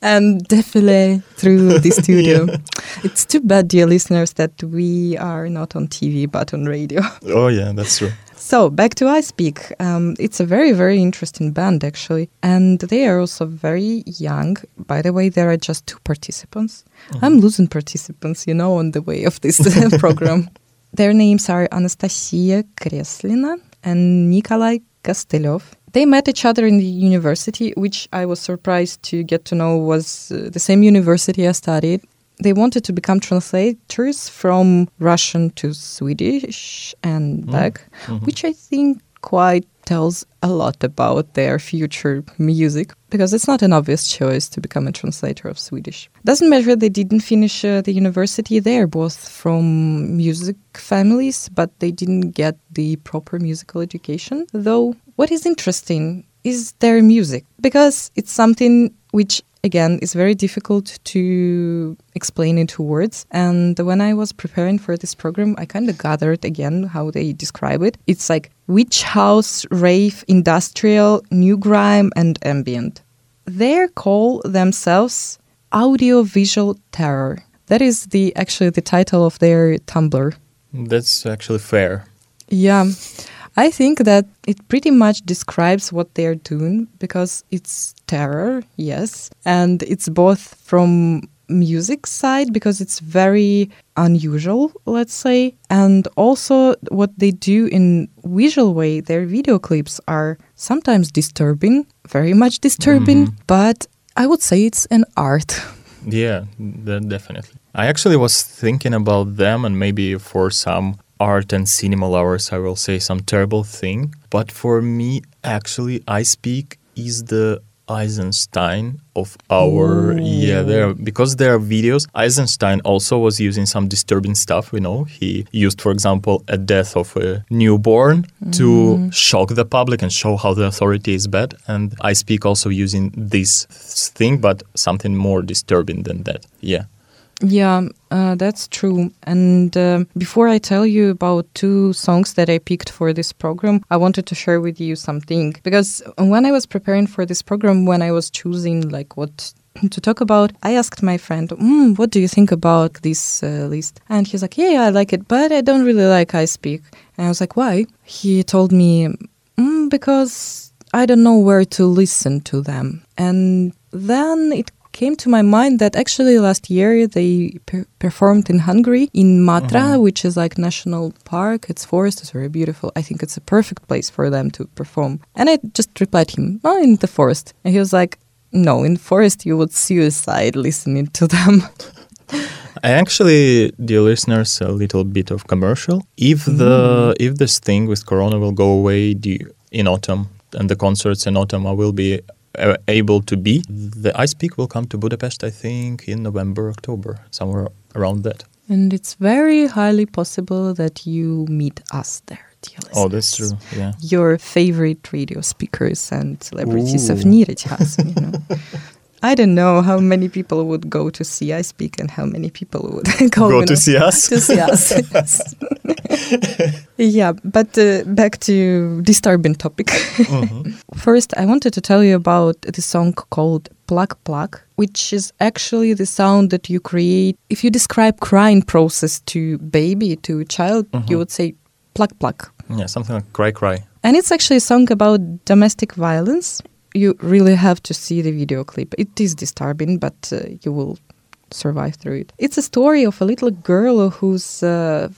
and defile through the studio. Yeah. It's too bad, dear listeners, that we are not on TV, but on radio. Oh, yeah, that's true. So, back to IC3PEAK. It's a very, very interesting band, actually. And they are also very young. By the way, there are just 2 participants. Mm-hmm. I'm losing participants, you know, on the way of this program. Their names are Anastasia Kreslina and Nikolai Kostelyov. They met each other in the university, which I was surprised to get to know was the same university I studied. They wanted to become translators from Russian to Swedish and back, mm-hmm. which I think quite tells a lot about their future music, because it's not an obvious choice to become a translator of Swedish. Doesn't matter, they didn't finish the university. They are both from music families, but they didn't get the proper musical education. Though what is interesting is their music, because it's something which, again, it's very difficult to explain into words. And when I was preparing for this program, I kind of gathered again how they describe it. It's like witch house, rave, industrial, new grime, and ambient. They call themselves audiovisual terror. That is actually the title of their Tumblr. That's actually fair. Yeah. I think that it pretty much describes what they're doing, because it's terror, yes, and it's both from music side, because it's very unusual, let's say, and also what they do in visual way, their video clips are sometimes disturbing, very much disturbing, mm-hmm. but I would say it's an art. Yeah, definitely. I actually was thinking about them, and maybe for some art and cinema lovers, I will say some terrible thing. But for me, actually, IC3PEAK is the Eisenstein of our... Ooh. Yeah, because there are videos. Eisenstein also was using some disturbing stuff, you know. He used, for example, a death of a newborn to shock the public and show how the authority is bad. And IC3PEAK also using this thing, but something more disturbing than that. Yeah. Yeah, that's true. And before I tell you about 2 songs that I picked for this program, I wanted to share with you something. Because when I was preparing for this program, when I was choosing like what to talk about, I asked my friend, what do you think about this list? And he's like, yeah, I like it, but I don't really like IC3PEAK. And I was like, why? He told me, because I don't know where to listen to them. And then it came to my mind that actually last year they performed in Hungary, in Matra, which is like national park. It's forest, it's very beautiful. I think it's a perfect place for them to perform. And I just replied him, oh, in the forest. And he was like, no, in forest you would suicide listening to them. Actually, dear listeners, a little bit of commercial. If this thing with Corona will go away in autumn, and the concerts in autumn will be able to be, the IC3PEAK will come to Budapest, I think, in November, October, somewhere around that. And it's very highly possible that you meet us there, dear listeners. Oh, that's true, yeah. Your favorite radio speakers and celebrities of Nyíregyháza, you know. I don't know how many people would go to see IC3PEAK and how many people would go to see us. To see us. Yeah, but back to disturbing topic. Mm-hmm. First, I wanted to tell you about the song called Pluck Pluck, which is actually the sound that you create. If you describe crying process to baby, to a child, you would say pluck pluck. Yeah, something like cry cry. And it's actually a song about domestic violence. You really have to see the video clip. It is disturbing, but you will survive through it. It's a story of a little girl whose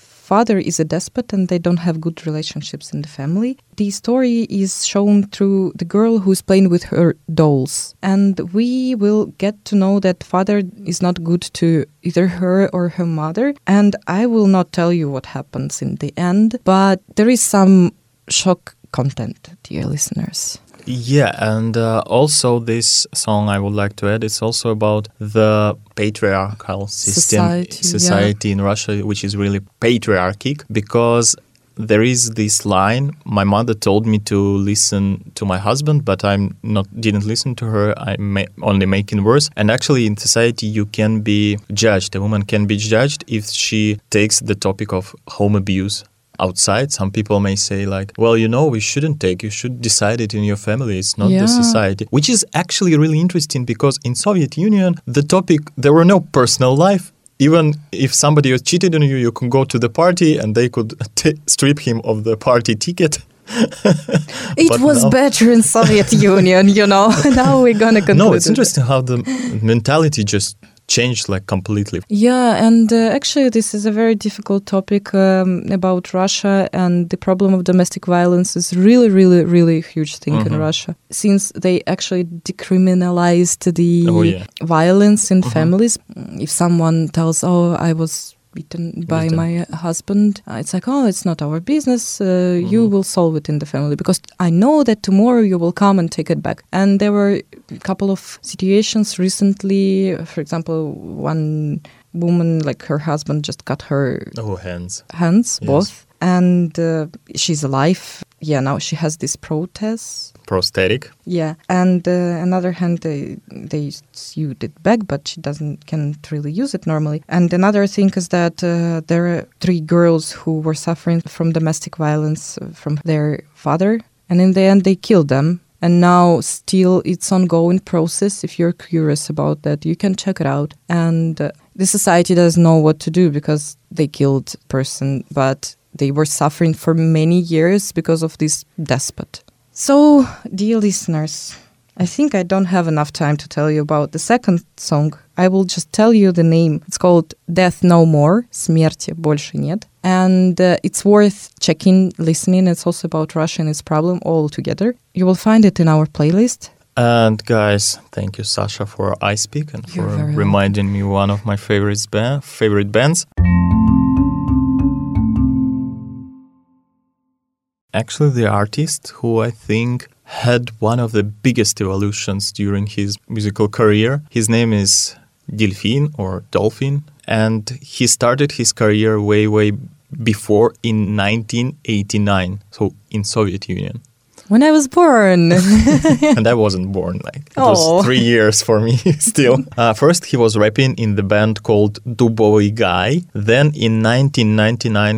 father is a despot and they don't have good relationships in the family. The story is shown through the girl who's playing with her dolls. And we will get to know that father is not good to either her or her mother. And I will not tell you what happens in the end, but there is some shock content, dear listeners. Yeah, and also this song I would like to add, it's also about the patriarchal system, society in Russia, which is really patriarchic, because there is this line, my mother told me to listen to my husband, but I didn't listen to her, I'm only making worse. And actually in society you can be judged, a woman can be judged if she takes the topic of home abuse. Outside, some people may say like, well, you know, you should decide it in your family, it's not the society. Which is actually really interesting, because in Soviet Union, the topic, there were no personal life. Even if somebody cheated on you, you could go to the party and they could strip him of the party ticket. It was better in Soviet Union, you know. Now we're going to conclude. No, it's interesting how the mentality just changed like completely. Yeah, and actually this is a very difficult topic about Russia, and the problem of domestic violence is really, really, really a huge thing in Russia. Since they actually decriminalized the violence in families, if someone tells, oh, I was beaten by my husband, it's like, oh, it's not our business, you will solve it in the family, because I know that tomorrow you will come and take it back. And there were a couple of situations recently, for example, one woman, like her husband just cut her hands, yes, both, and she's alive. Yeah, now she has this prosthetic. Yeah, and another hand, they sewed it back, but she can't really use it normally. And another thing is that there are three girls who were suffering from domestic violence from their father, and in the end they killed them. And now still it's ongoing process. If you're curious about that, you can check it out. And the society doesn't know what to do, because they killed a person, but they were suffering for many years because of this despot. So, dear listeners, I think I don't have enough time to tell you about the second song. I will just tell you the name. It's called Death No More, Смерти больше нет. And it's worth checking, listening. It's also about Russia and its problem all together. You will find it in our playlist. And guys, thank you, Sasha, for I Speak and for reminding me one of my favorite bands. Actually, the artist who I think had one of the biggest evolutions during his musical career. His name is Delfin or Dolphin, and he started his career way, way before in 1989, so in Soviet Union. When I was born. And I wasn't born. Like, it was 3 years for me still. First, he was rapping in the band called Dubovy Guy. Then in 1991,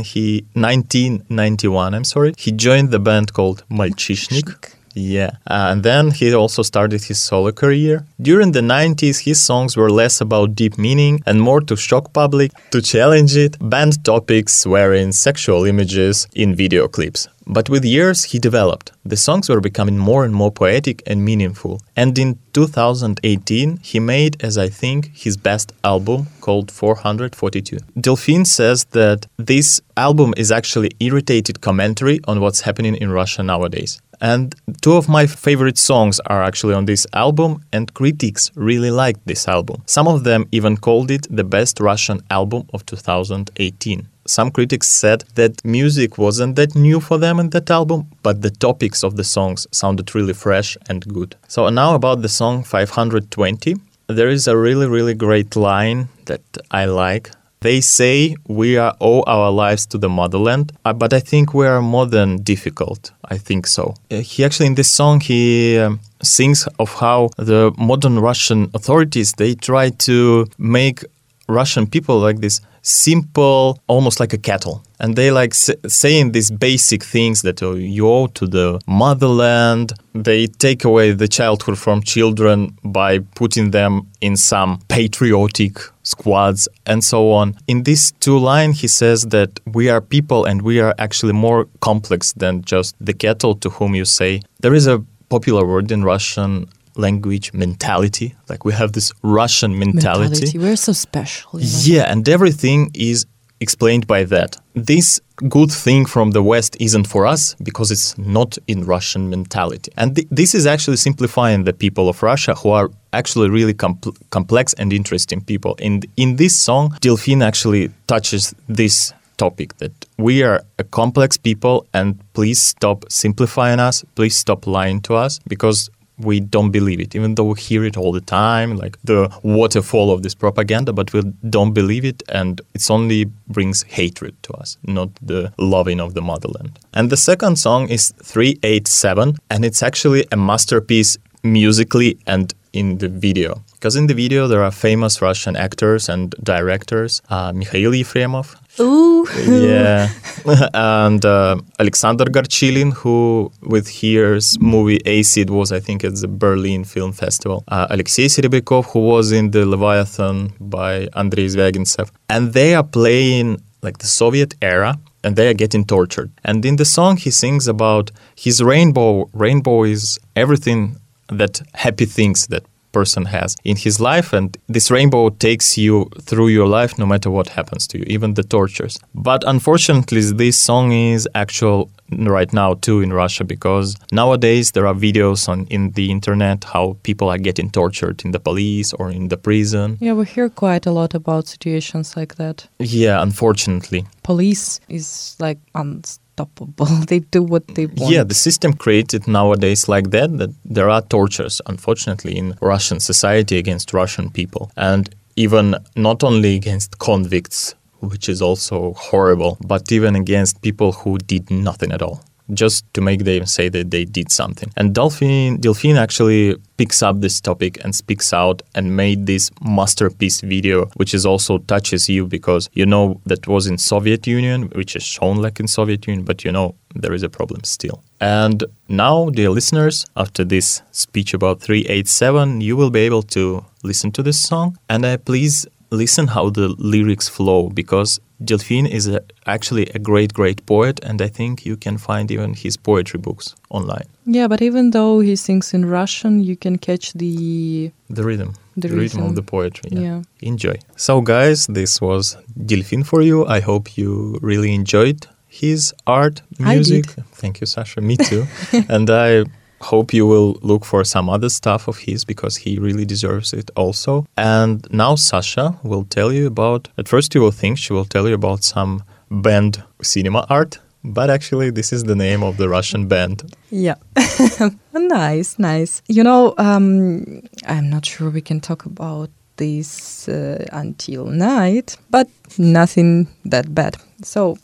he joined the band called Malchishnik. Yeah. And then he also started his solo career. During the 90s, his songs were less about deep meaning and more to shock public, to challenge it, banned topics, swearing, sexual images in video clips. But with years, he developed. The songs were becoming more and more poetic and meaningful. And in 2018, he made, as I think, his best album called 442. Delfin says that this album is actually irritated commentary on what's happening in Russia nowadays. And two of my favorite songs are actually on this album, and critics really liked this album. Some of them even called it the best Russian album of 2018. Some critics said that music wasn't that new for them in that album, but the topics of the songs sounded really fresh and good. So now about the song 520. There is a really, really great line that I like. They say we owe our lives to the motherland, but I think we are more than difficult. I think so. He actually, in this song, he sings of how the modern Russian authorities, they try to make Russian people like this simple, almost like a cattle. And they like saying these basic things that you owe to the motherland. They take away the childhood from children by putting them in some patriotic squads and so on. In these two lines, he says that we are people and we are actually more complex than just the cattle to whom you say. There is a popular word in Russian language, mentality, like we have this Russian mentality. We're so special. You know? Yeah, and everything is explained by that. This good thing from the West isn't for us because it's not in Russian mentality. And this is actually simplifying the people of Russia, who are actually really complex and interesting people. And in this song, Delfin actually touches this topic, that we are a complex people and please stop simplifying us, please stop lying to us, because we don't believe it, even though we hear it all the time, like the waterfall of this propaganda, but we don't believe it, and it only brings hatred to us, not the loving of the motherland. And the second song is 387, and it's actually a masterpiece musically and in the video. Because in the video, there are famous Russian actors and directors, Mikhail Yefremov. Ooh. Yeah. And Alexander Garchilin, who with his movie Acid was, I think, at the Berlin Film Festival. Alexey Serebryakov, who was in The Leviathan by Andrei Zvyaginsev. And they are playing like the Soviet era, and they are getting tortured. And in the song, he sings about his rainbow. Rainbow is everything that happy things that person has in his life, and this rainbow takes you through your life no matter what happens to you, even the tortures. But unfortunately, this song is actual right now too in Russia, because nowadays there are videos in the internet how people are getting tortured in the police or in the prison. Yeah, we hear quite a lot about situations like that. Yeah, unfortunately. Police is like They do what they want. Yeah, the system created nowadays like that there are tortures, unfortunately, in Russian society against Russian people. And even not only against convicts, which is also horrible, but even against people who did nothing at all, just to make them say that they did something. And Delfin actually picks up this topic and speaks out and made this masterpiece video, which is also touches you, because you know that was in Soviet Union, which is shown like in Soviet Union, but you know there is a problem still. And now, dear listeners, after this speech about 387, you will be able to listen to this song. And please listen how the lyrics flow, because Delfin is actually a great, great poet, and I think you can find even his poetry books online. Yeah, but even though he sings in Russian, you can catch the rhythm. The rhythm of the poetry. Yeah. Enjoy. So, guys, this was Delfin for you. I hope you really enjoyed his art, music. I did. Thank you, Sasha. Me too. And I hope you will look for some other stuff of his, because he really deserves it also. And now Sasha will tell you about, at first you will think she will tell you about some band cinema art, but actually this is the name of the Russian band. Yeah. Nice. You know, I'm not sure we can talk about this until night, but nothing that bad. So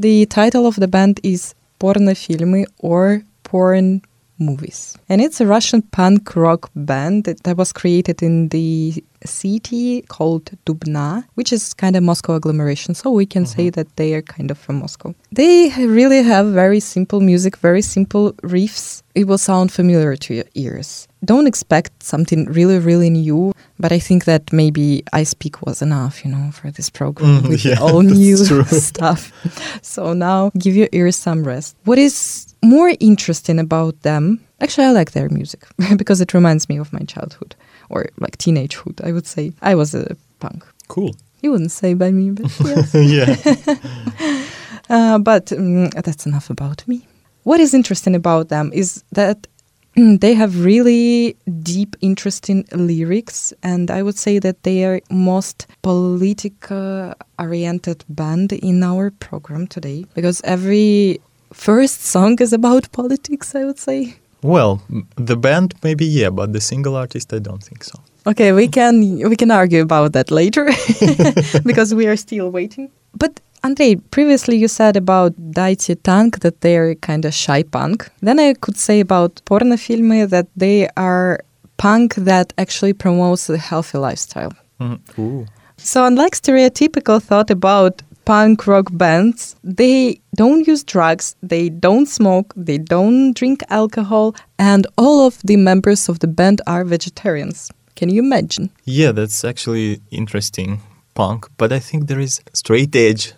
the title of the band is Pornofilmy, or Porn Movies. And it's a Russian punk rock band that was created in the city called Dubna, which is kind of Moscow agglomeration. So we can say that they are kind of from Moscow. They really have very simple music, very simple riffs. It will sound familiar to your ears. Don't expect something really, really new. But I think that maybe IC3PEAK was enough, you know, for this program with all new stuff. So now give your ears some rest. What is more interesting about them, actually I like their music because it reminds me of my childhood, or like teenagehood, I would say. I was a punk. Cool. You wouldn't say by me, but yes. Yeah. But that's enough about me. What is interesting about them is that they have really deep, interesting lyrics, and I would say that they are most political-oriented band in our program today, because every first song is about politics, I would say. Well, the band maybe, yeah, but the single artist, I don't think so. Okay, we can argue about that later, because we are still waiting. But Andrei, previously you said about Daite Tank that they are kind of shy punk. Then I could say about Pornofilmy that they are punk that actually promotes a healthy lifestyle. Mm-hmm. So unlike stereotypical thought about punk rock bands, they don't use drugs, they don't smoke, they don't drink alcohol, and all of the members of the band are vegetarians. Can you imagine? Yeah, that's actually interesting. Punk, but I think there is straight edge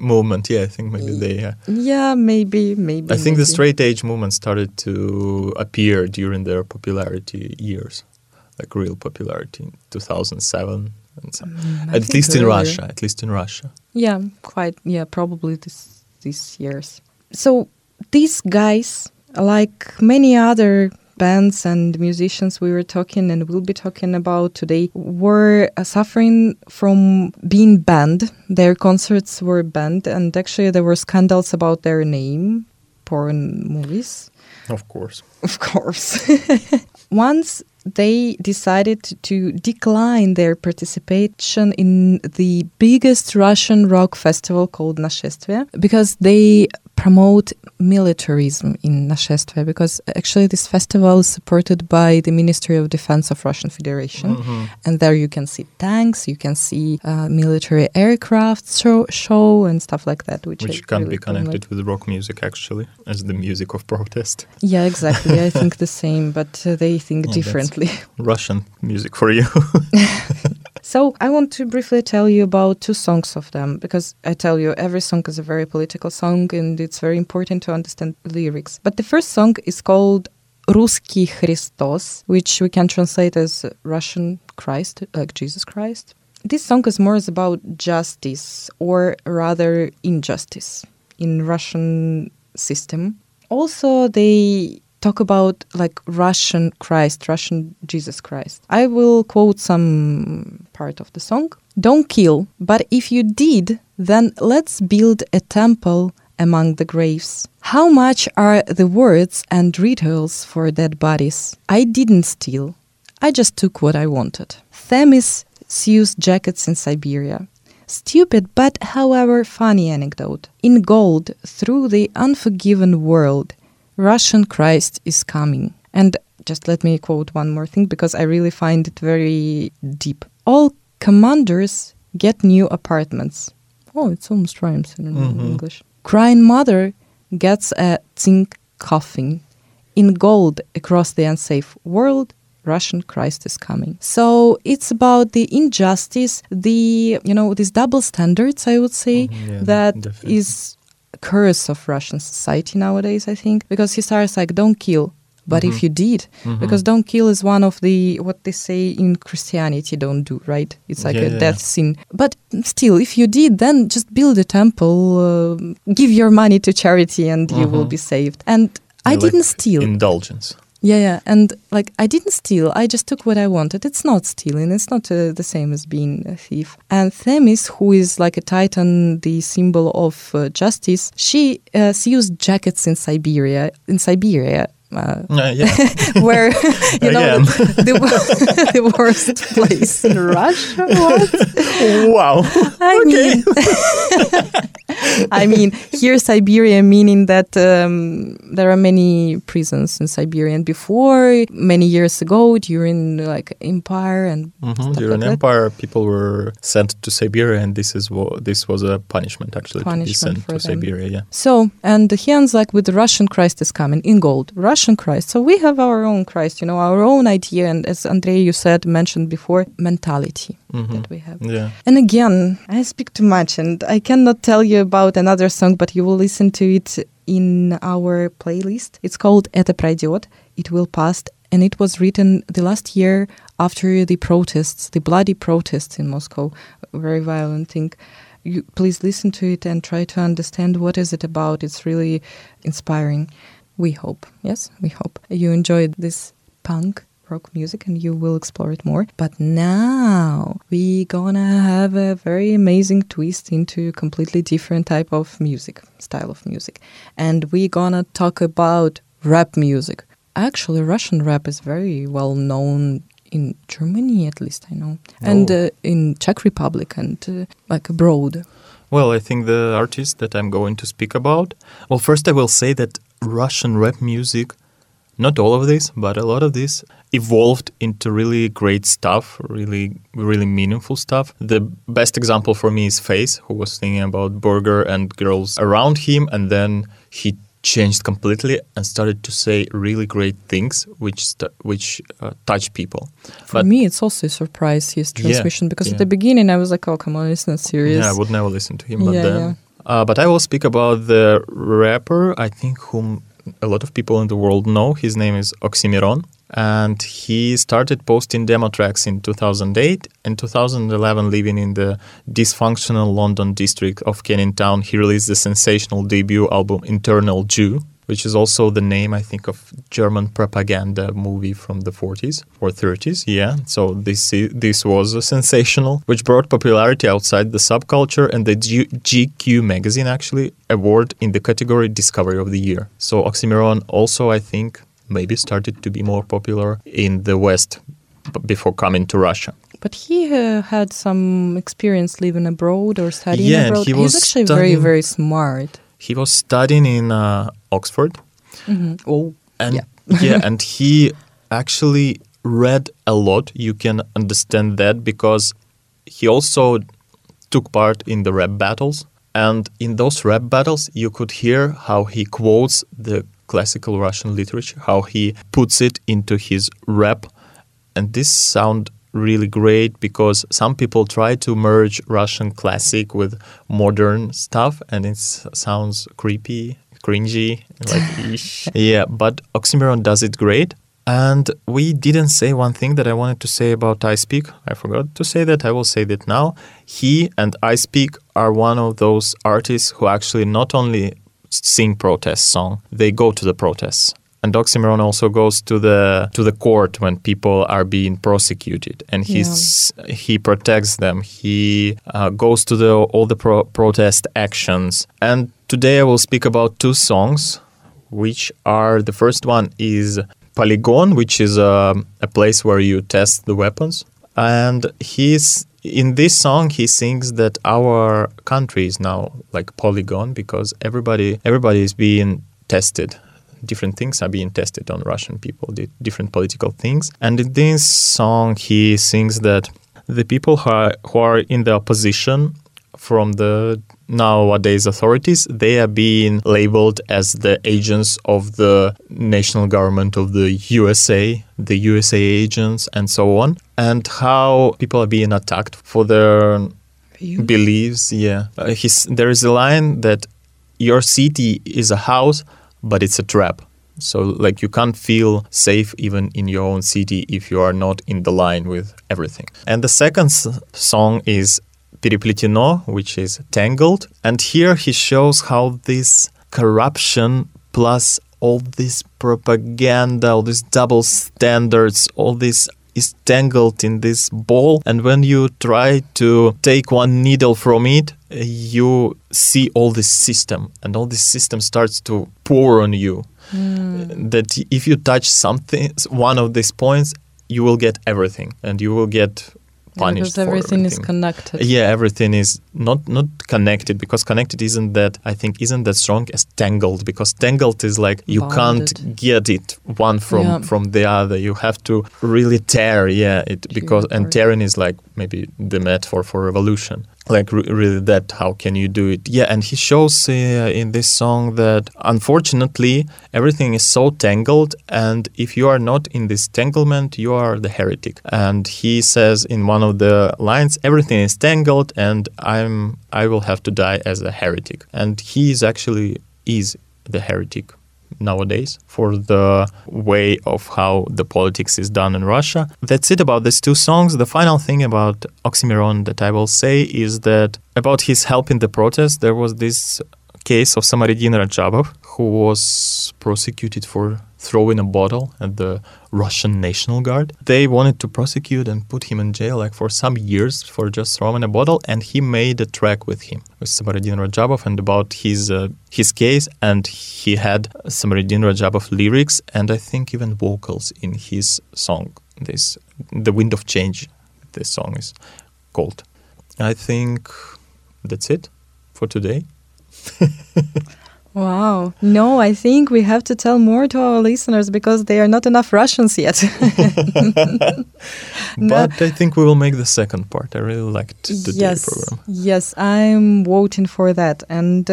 movement. Yeah, I think maybe they. Yeah, maybe. I think the straight edge movement started to appear during their popularity years, like real popularity in 2007 and so. At least in Russia. Yeah, quite. Yeah, probably these years. So these guys, like many other bands and musicians we were talking and will be talking about today were suffering from being banned. Their concerts were banned, and actually there were scandals about their name, porn movies. Of course. Once they decided to decline their participation in the biggest Russian rock festival called Nashestvie because they promote militarism in Nashestvie, because actually this festival is supported by the Ministry of Defense of Russian Federation. Mm-hmm. And there you can see tanks, you can see military aircraft show and stuff like that. Which can really be connected with rock music, actually, as the music of protest. Yeah, exactly. I think the same, but they think differently. Russian music for you. So I want to briefly tell you about two songs of them, because I tell you every song is a very political song and it's very important to understand lyrics. But the first song is called Ruski Christos, which we can translate as Russian Christ, like Jesus Christ. This song is more about justice, or rather injustice in Russian system. Also, they talk about like Russian Christ, Russian Jesus Christ. I will quote some part of the song. Don't kill, but if you did, then let's build a temple among the graves. How much are the words and rituals for dead bodies? I didn't steal. I just took what I wanted. Themis sews jackets in Siberia. Stupid, but however funny anecdote. In gold, through the unforgiven world, Russian Christ is coming. And just let me quote one more thing, because I really find it very deep. All commanders get new apartments. Oh, it's almost rhymes in English. Crying mother gets a zinc coffin. In gold, across the unsafe world, Russian Christ is coming. So it's about the injustice, these double standards, I would say, that definitely is curse of Russian society nowadays, I think, because he starts like, don't kill, but if you did, because don't kill is one of the, what they say in Christianity, don't do, right? It's like a death sin. But still, if you did, then just build a temple, give your money to charity and you will be saved. And I didn't steal. Indulgence. Yeah. And like, I didn't steal. I just took what I wanted. It's not stealing. It's not the same as being a thief. And Themis, who is like a titan, the symbol of justice, she sews jackets in Siberia. Where, the worst place in Russia. What? Wow. I mean, here Siberia, meaning that there are many prisons in Siberia. And before, many years ago, during like empire and during like empire, people were sent to Siberia, and this was a punishment actually to be sent to Siberia. Yeah. So, and he ends like with the Russian Christ is coming in gold. Russian Christ. So we have our own Christ, our own idea, and as Andrei, you mentioned before, mentality that we have. Yeah. And again, I speak too much, and I cannot tell you about another song, but you will listen to it in our playlist. It's called "Это пройдет," it will pass, and it was written the last year after the protests, the bloody protests in Moscow, very violent thing. You please listen to it and try to understand what is it about. It's really inspiring. We hope, yes, we hope you enjoyed this punk rock music and you will explore it more. But now we're gonna have a very amazing twist into completely different type of music, style of music. And we're gonna talk about rap music. Actually, Russian rap is very well known in Germany, at least I know, and in Czech Republic and like abroad. Well, I think the artist that I'm going to speak about, well, first I will say that Russian rap music, not all of this, but a lot of this, evolved into really great stuff, really, really meaningful stuff. The best example for me is Face, who was singing about burger and girls around him, and then he changed completely and started to say really great things which touch people. For me, it's also a surprise, his transmission, because at the beginning I was like, oh, come on, it's not serious. Yeah, I would never listen to him, but then... Yeah. But I will speak about the rapper, I think, whom a lot of people in the world know. His name is Oxxxymiron, and he started posting demo tracks in 2008 and 2011, living in the dysfunctional London district of Canning Town. He released the sensational debut album Internal Jew, which is also the name, I think, of German propaganda movie from the 40s or 30s. Yeah, so this was sensational, which brought popularity outside the subculture, and the GQ magazine actually award in the category Discovery of the Year. So Oxxxymiron also, I think, maybe started to be more popular in the West before coming to Russia. But he had some experience living abroad or studying abroad. He was actually very, very smart. He was studying in Oxford. Mm-hmm. Oh, and, yeah, and he actually read a lot. You can understand that because he also took part in the rap battles. And in those rap battles, you could hear how he quotes the classical Russian literature, how he puts it into his rap. And this sound really great because some people try to merge Russian classic with modern stuff, and it sounds creepy, cringy, like yeah, but Oxxxymiron does it great. And we didn't say one thing that I wanted to say about IC3PEAK. I forgot to say that. I will say that now. He and IC3PEAK are one of those artists who actually not only sing protest song, they go to the protests. And Oxxxymiron also goes to the court when people are being prosecuted, and he protects them. He goes to all the protest actions. And today I will speak about two songs, which are the first one is Polygon, which is a place where you test the weapons. And in this song, he sings that our country is now like Polygon because everybody is being tested. Different things are being tested on Russian people, different political things. And in this song, he sings that the people who are in the opposition from the nowadays authorities, they are being labeled as the agents of the national government of the USA, the USA agents, and so on. And how people are being attacked for their beliefs. Yeah, there is a line that your city is a house, but it's a trap. So, like, you can't feel safe even in your own city if you are not in the line with everything. And the second song is Переплетено, which is Tangled. And here he shows how this corruption plus all this propaganda, all these double standards, all this is tangled in this ball. And when you try to take one needle from it, you see all this system, and all this system starts to pour on you. That if you touch something, one of these points, you will get everything, and you will get punished. Because everything is connected. Yeah, everything is not connected, because connected isn't that strong as tangled, because tangled is like you can't get it one from the other. You have to really tear. Yeah, and tearing is like maybe the metaphor for revolution. Like really that, how can you do it? Yeah, and he shows in this song that unfortunately everything is so tangled, and if you are not in this tanglement, you are the heretic. And he says in one of the lines, everything is tangled and I will have to die as a heretic. And he is the heretic nowadays for the way of how the politics is done in Russia. That's it about these two songs. The final thing about Oxxxymiron that I will say is that about his help in the protest, there was this case of Samariddin Radjabov, who was prosecuted for throwing a bottle at the Russian National Guard. They wanted to prosecute and put him in jail like for some years for just throwing a bottle, and he made a track with Samariddin Radjabov, and about his case, and he had Samariddin Radjabov lyrics and I think even vocals in his song. The Wind of Change, this song is called. I think that's it for today. Wow. No, I think we have to tell more to our listeners because there are not enough Russians yet. But I think we will make the second part. I really liked today's program. Yes, I'm voting for that. And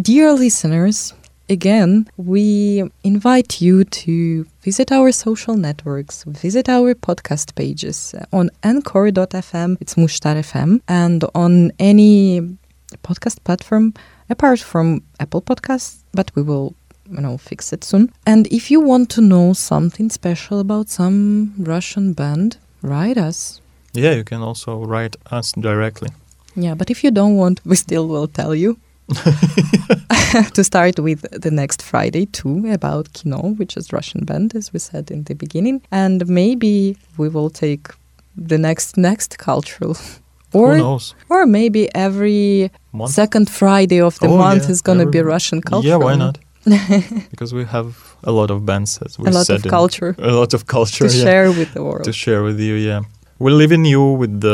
dear listeners, again, we invite you to visit our social networks, visit our podcast pages on encore.fm, it's Mushtar FM, and on any podcast platform apart from Apple Podcasts, but we will, fix it soon. And if you want to know something special about some Russian band, write us. Yeah, you can also write us directly. Yeah, but if you don't want, we still will tell you. to start with the next Friday too, about Kino, which is Russian band, as we said in the beginning. And maybe we will take the next cultural or who knows? Or maybe every month? Second Friday of the month is going to be Russian cultural. Yeah, why not? Because we have a lot of bands, as we said. A lot of culture to share with the world. To share with you, yeah. We're leaving you with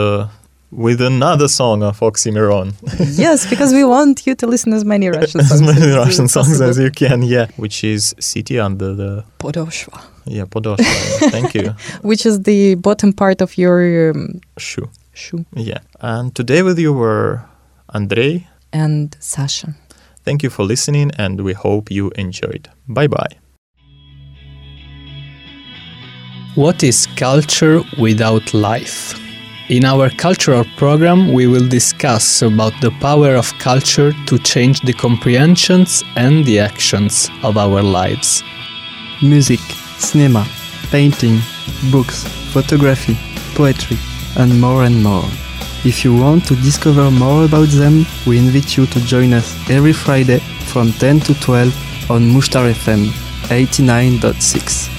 another song of Oxxxymiron. Yes, because we want you to listen as many Russian songs as you can, yeah. Which is City Under the Podoshva. Yeah, Podoshva. Yeah. Thank you. Which is the bottom part of your shoe. Yeah. And today with you were Andrei and Sasha. Thank you for listening, and we hope you enjoyed. Bye-bye. What is culture without life? In our cultural program, we will discuss about the power of culture to change the comprehensions and the actions of our lives. Music, cinema, painting, books, photography, poetry, and more and more. If you want to discover more about them, we invite you to join us every Friday from 10 to 12 on Mushtar FM 89.6.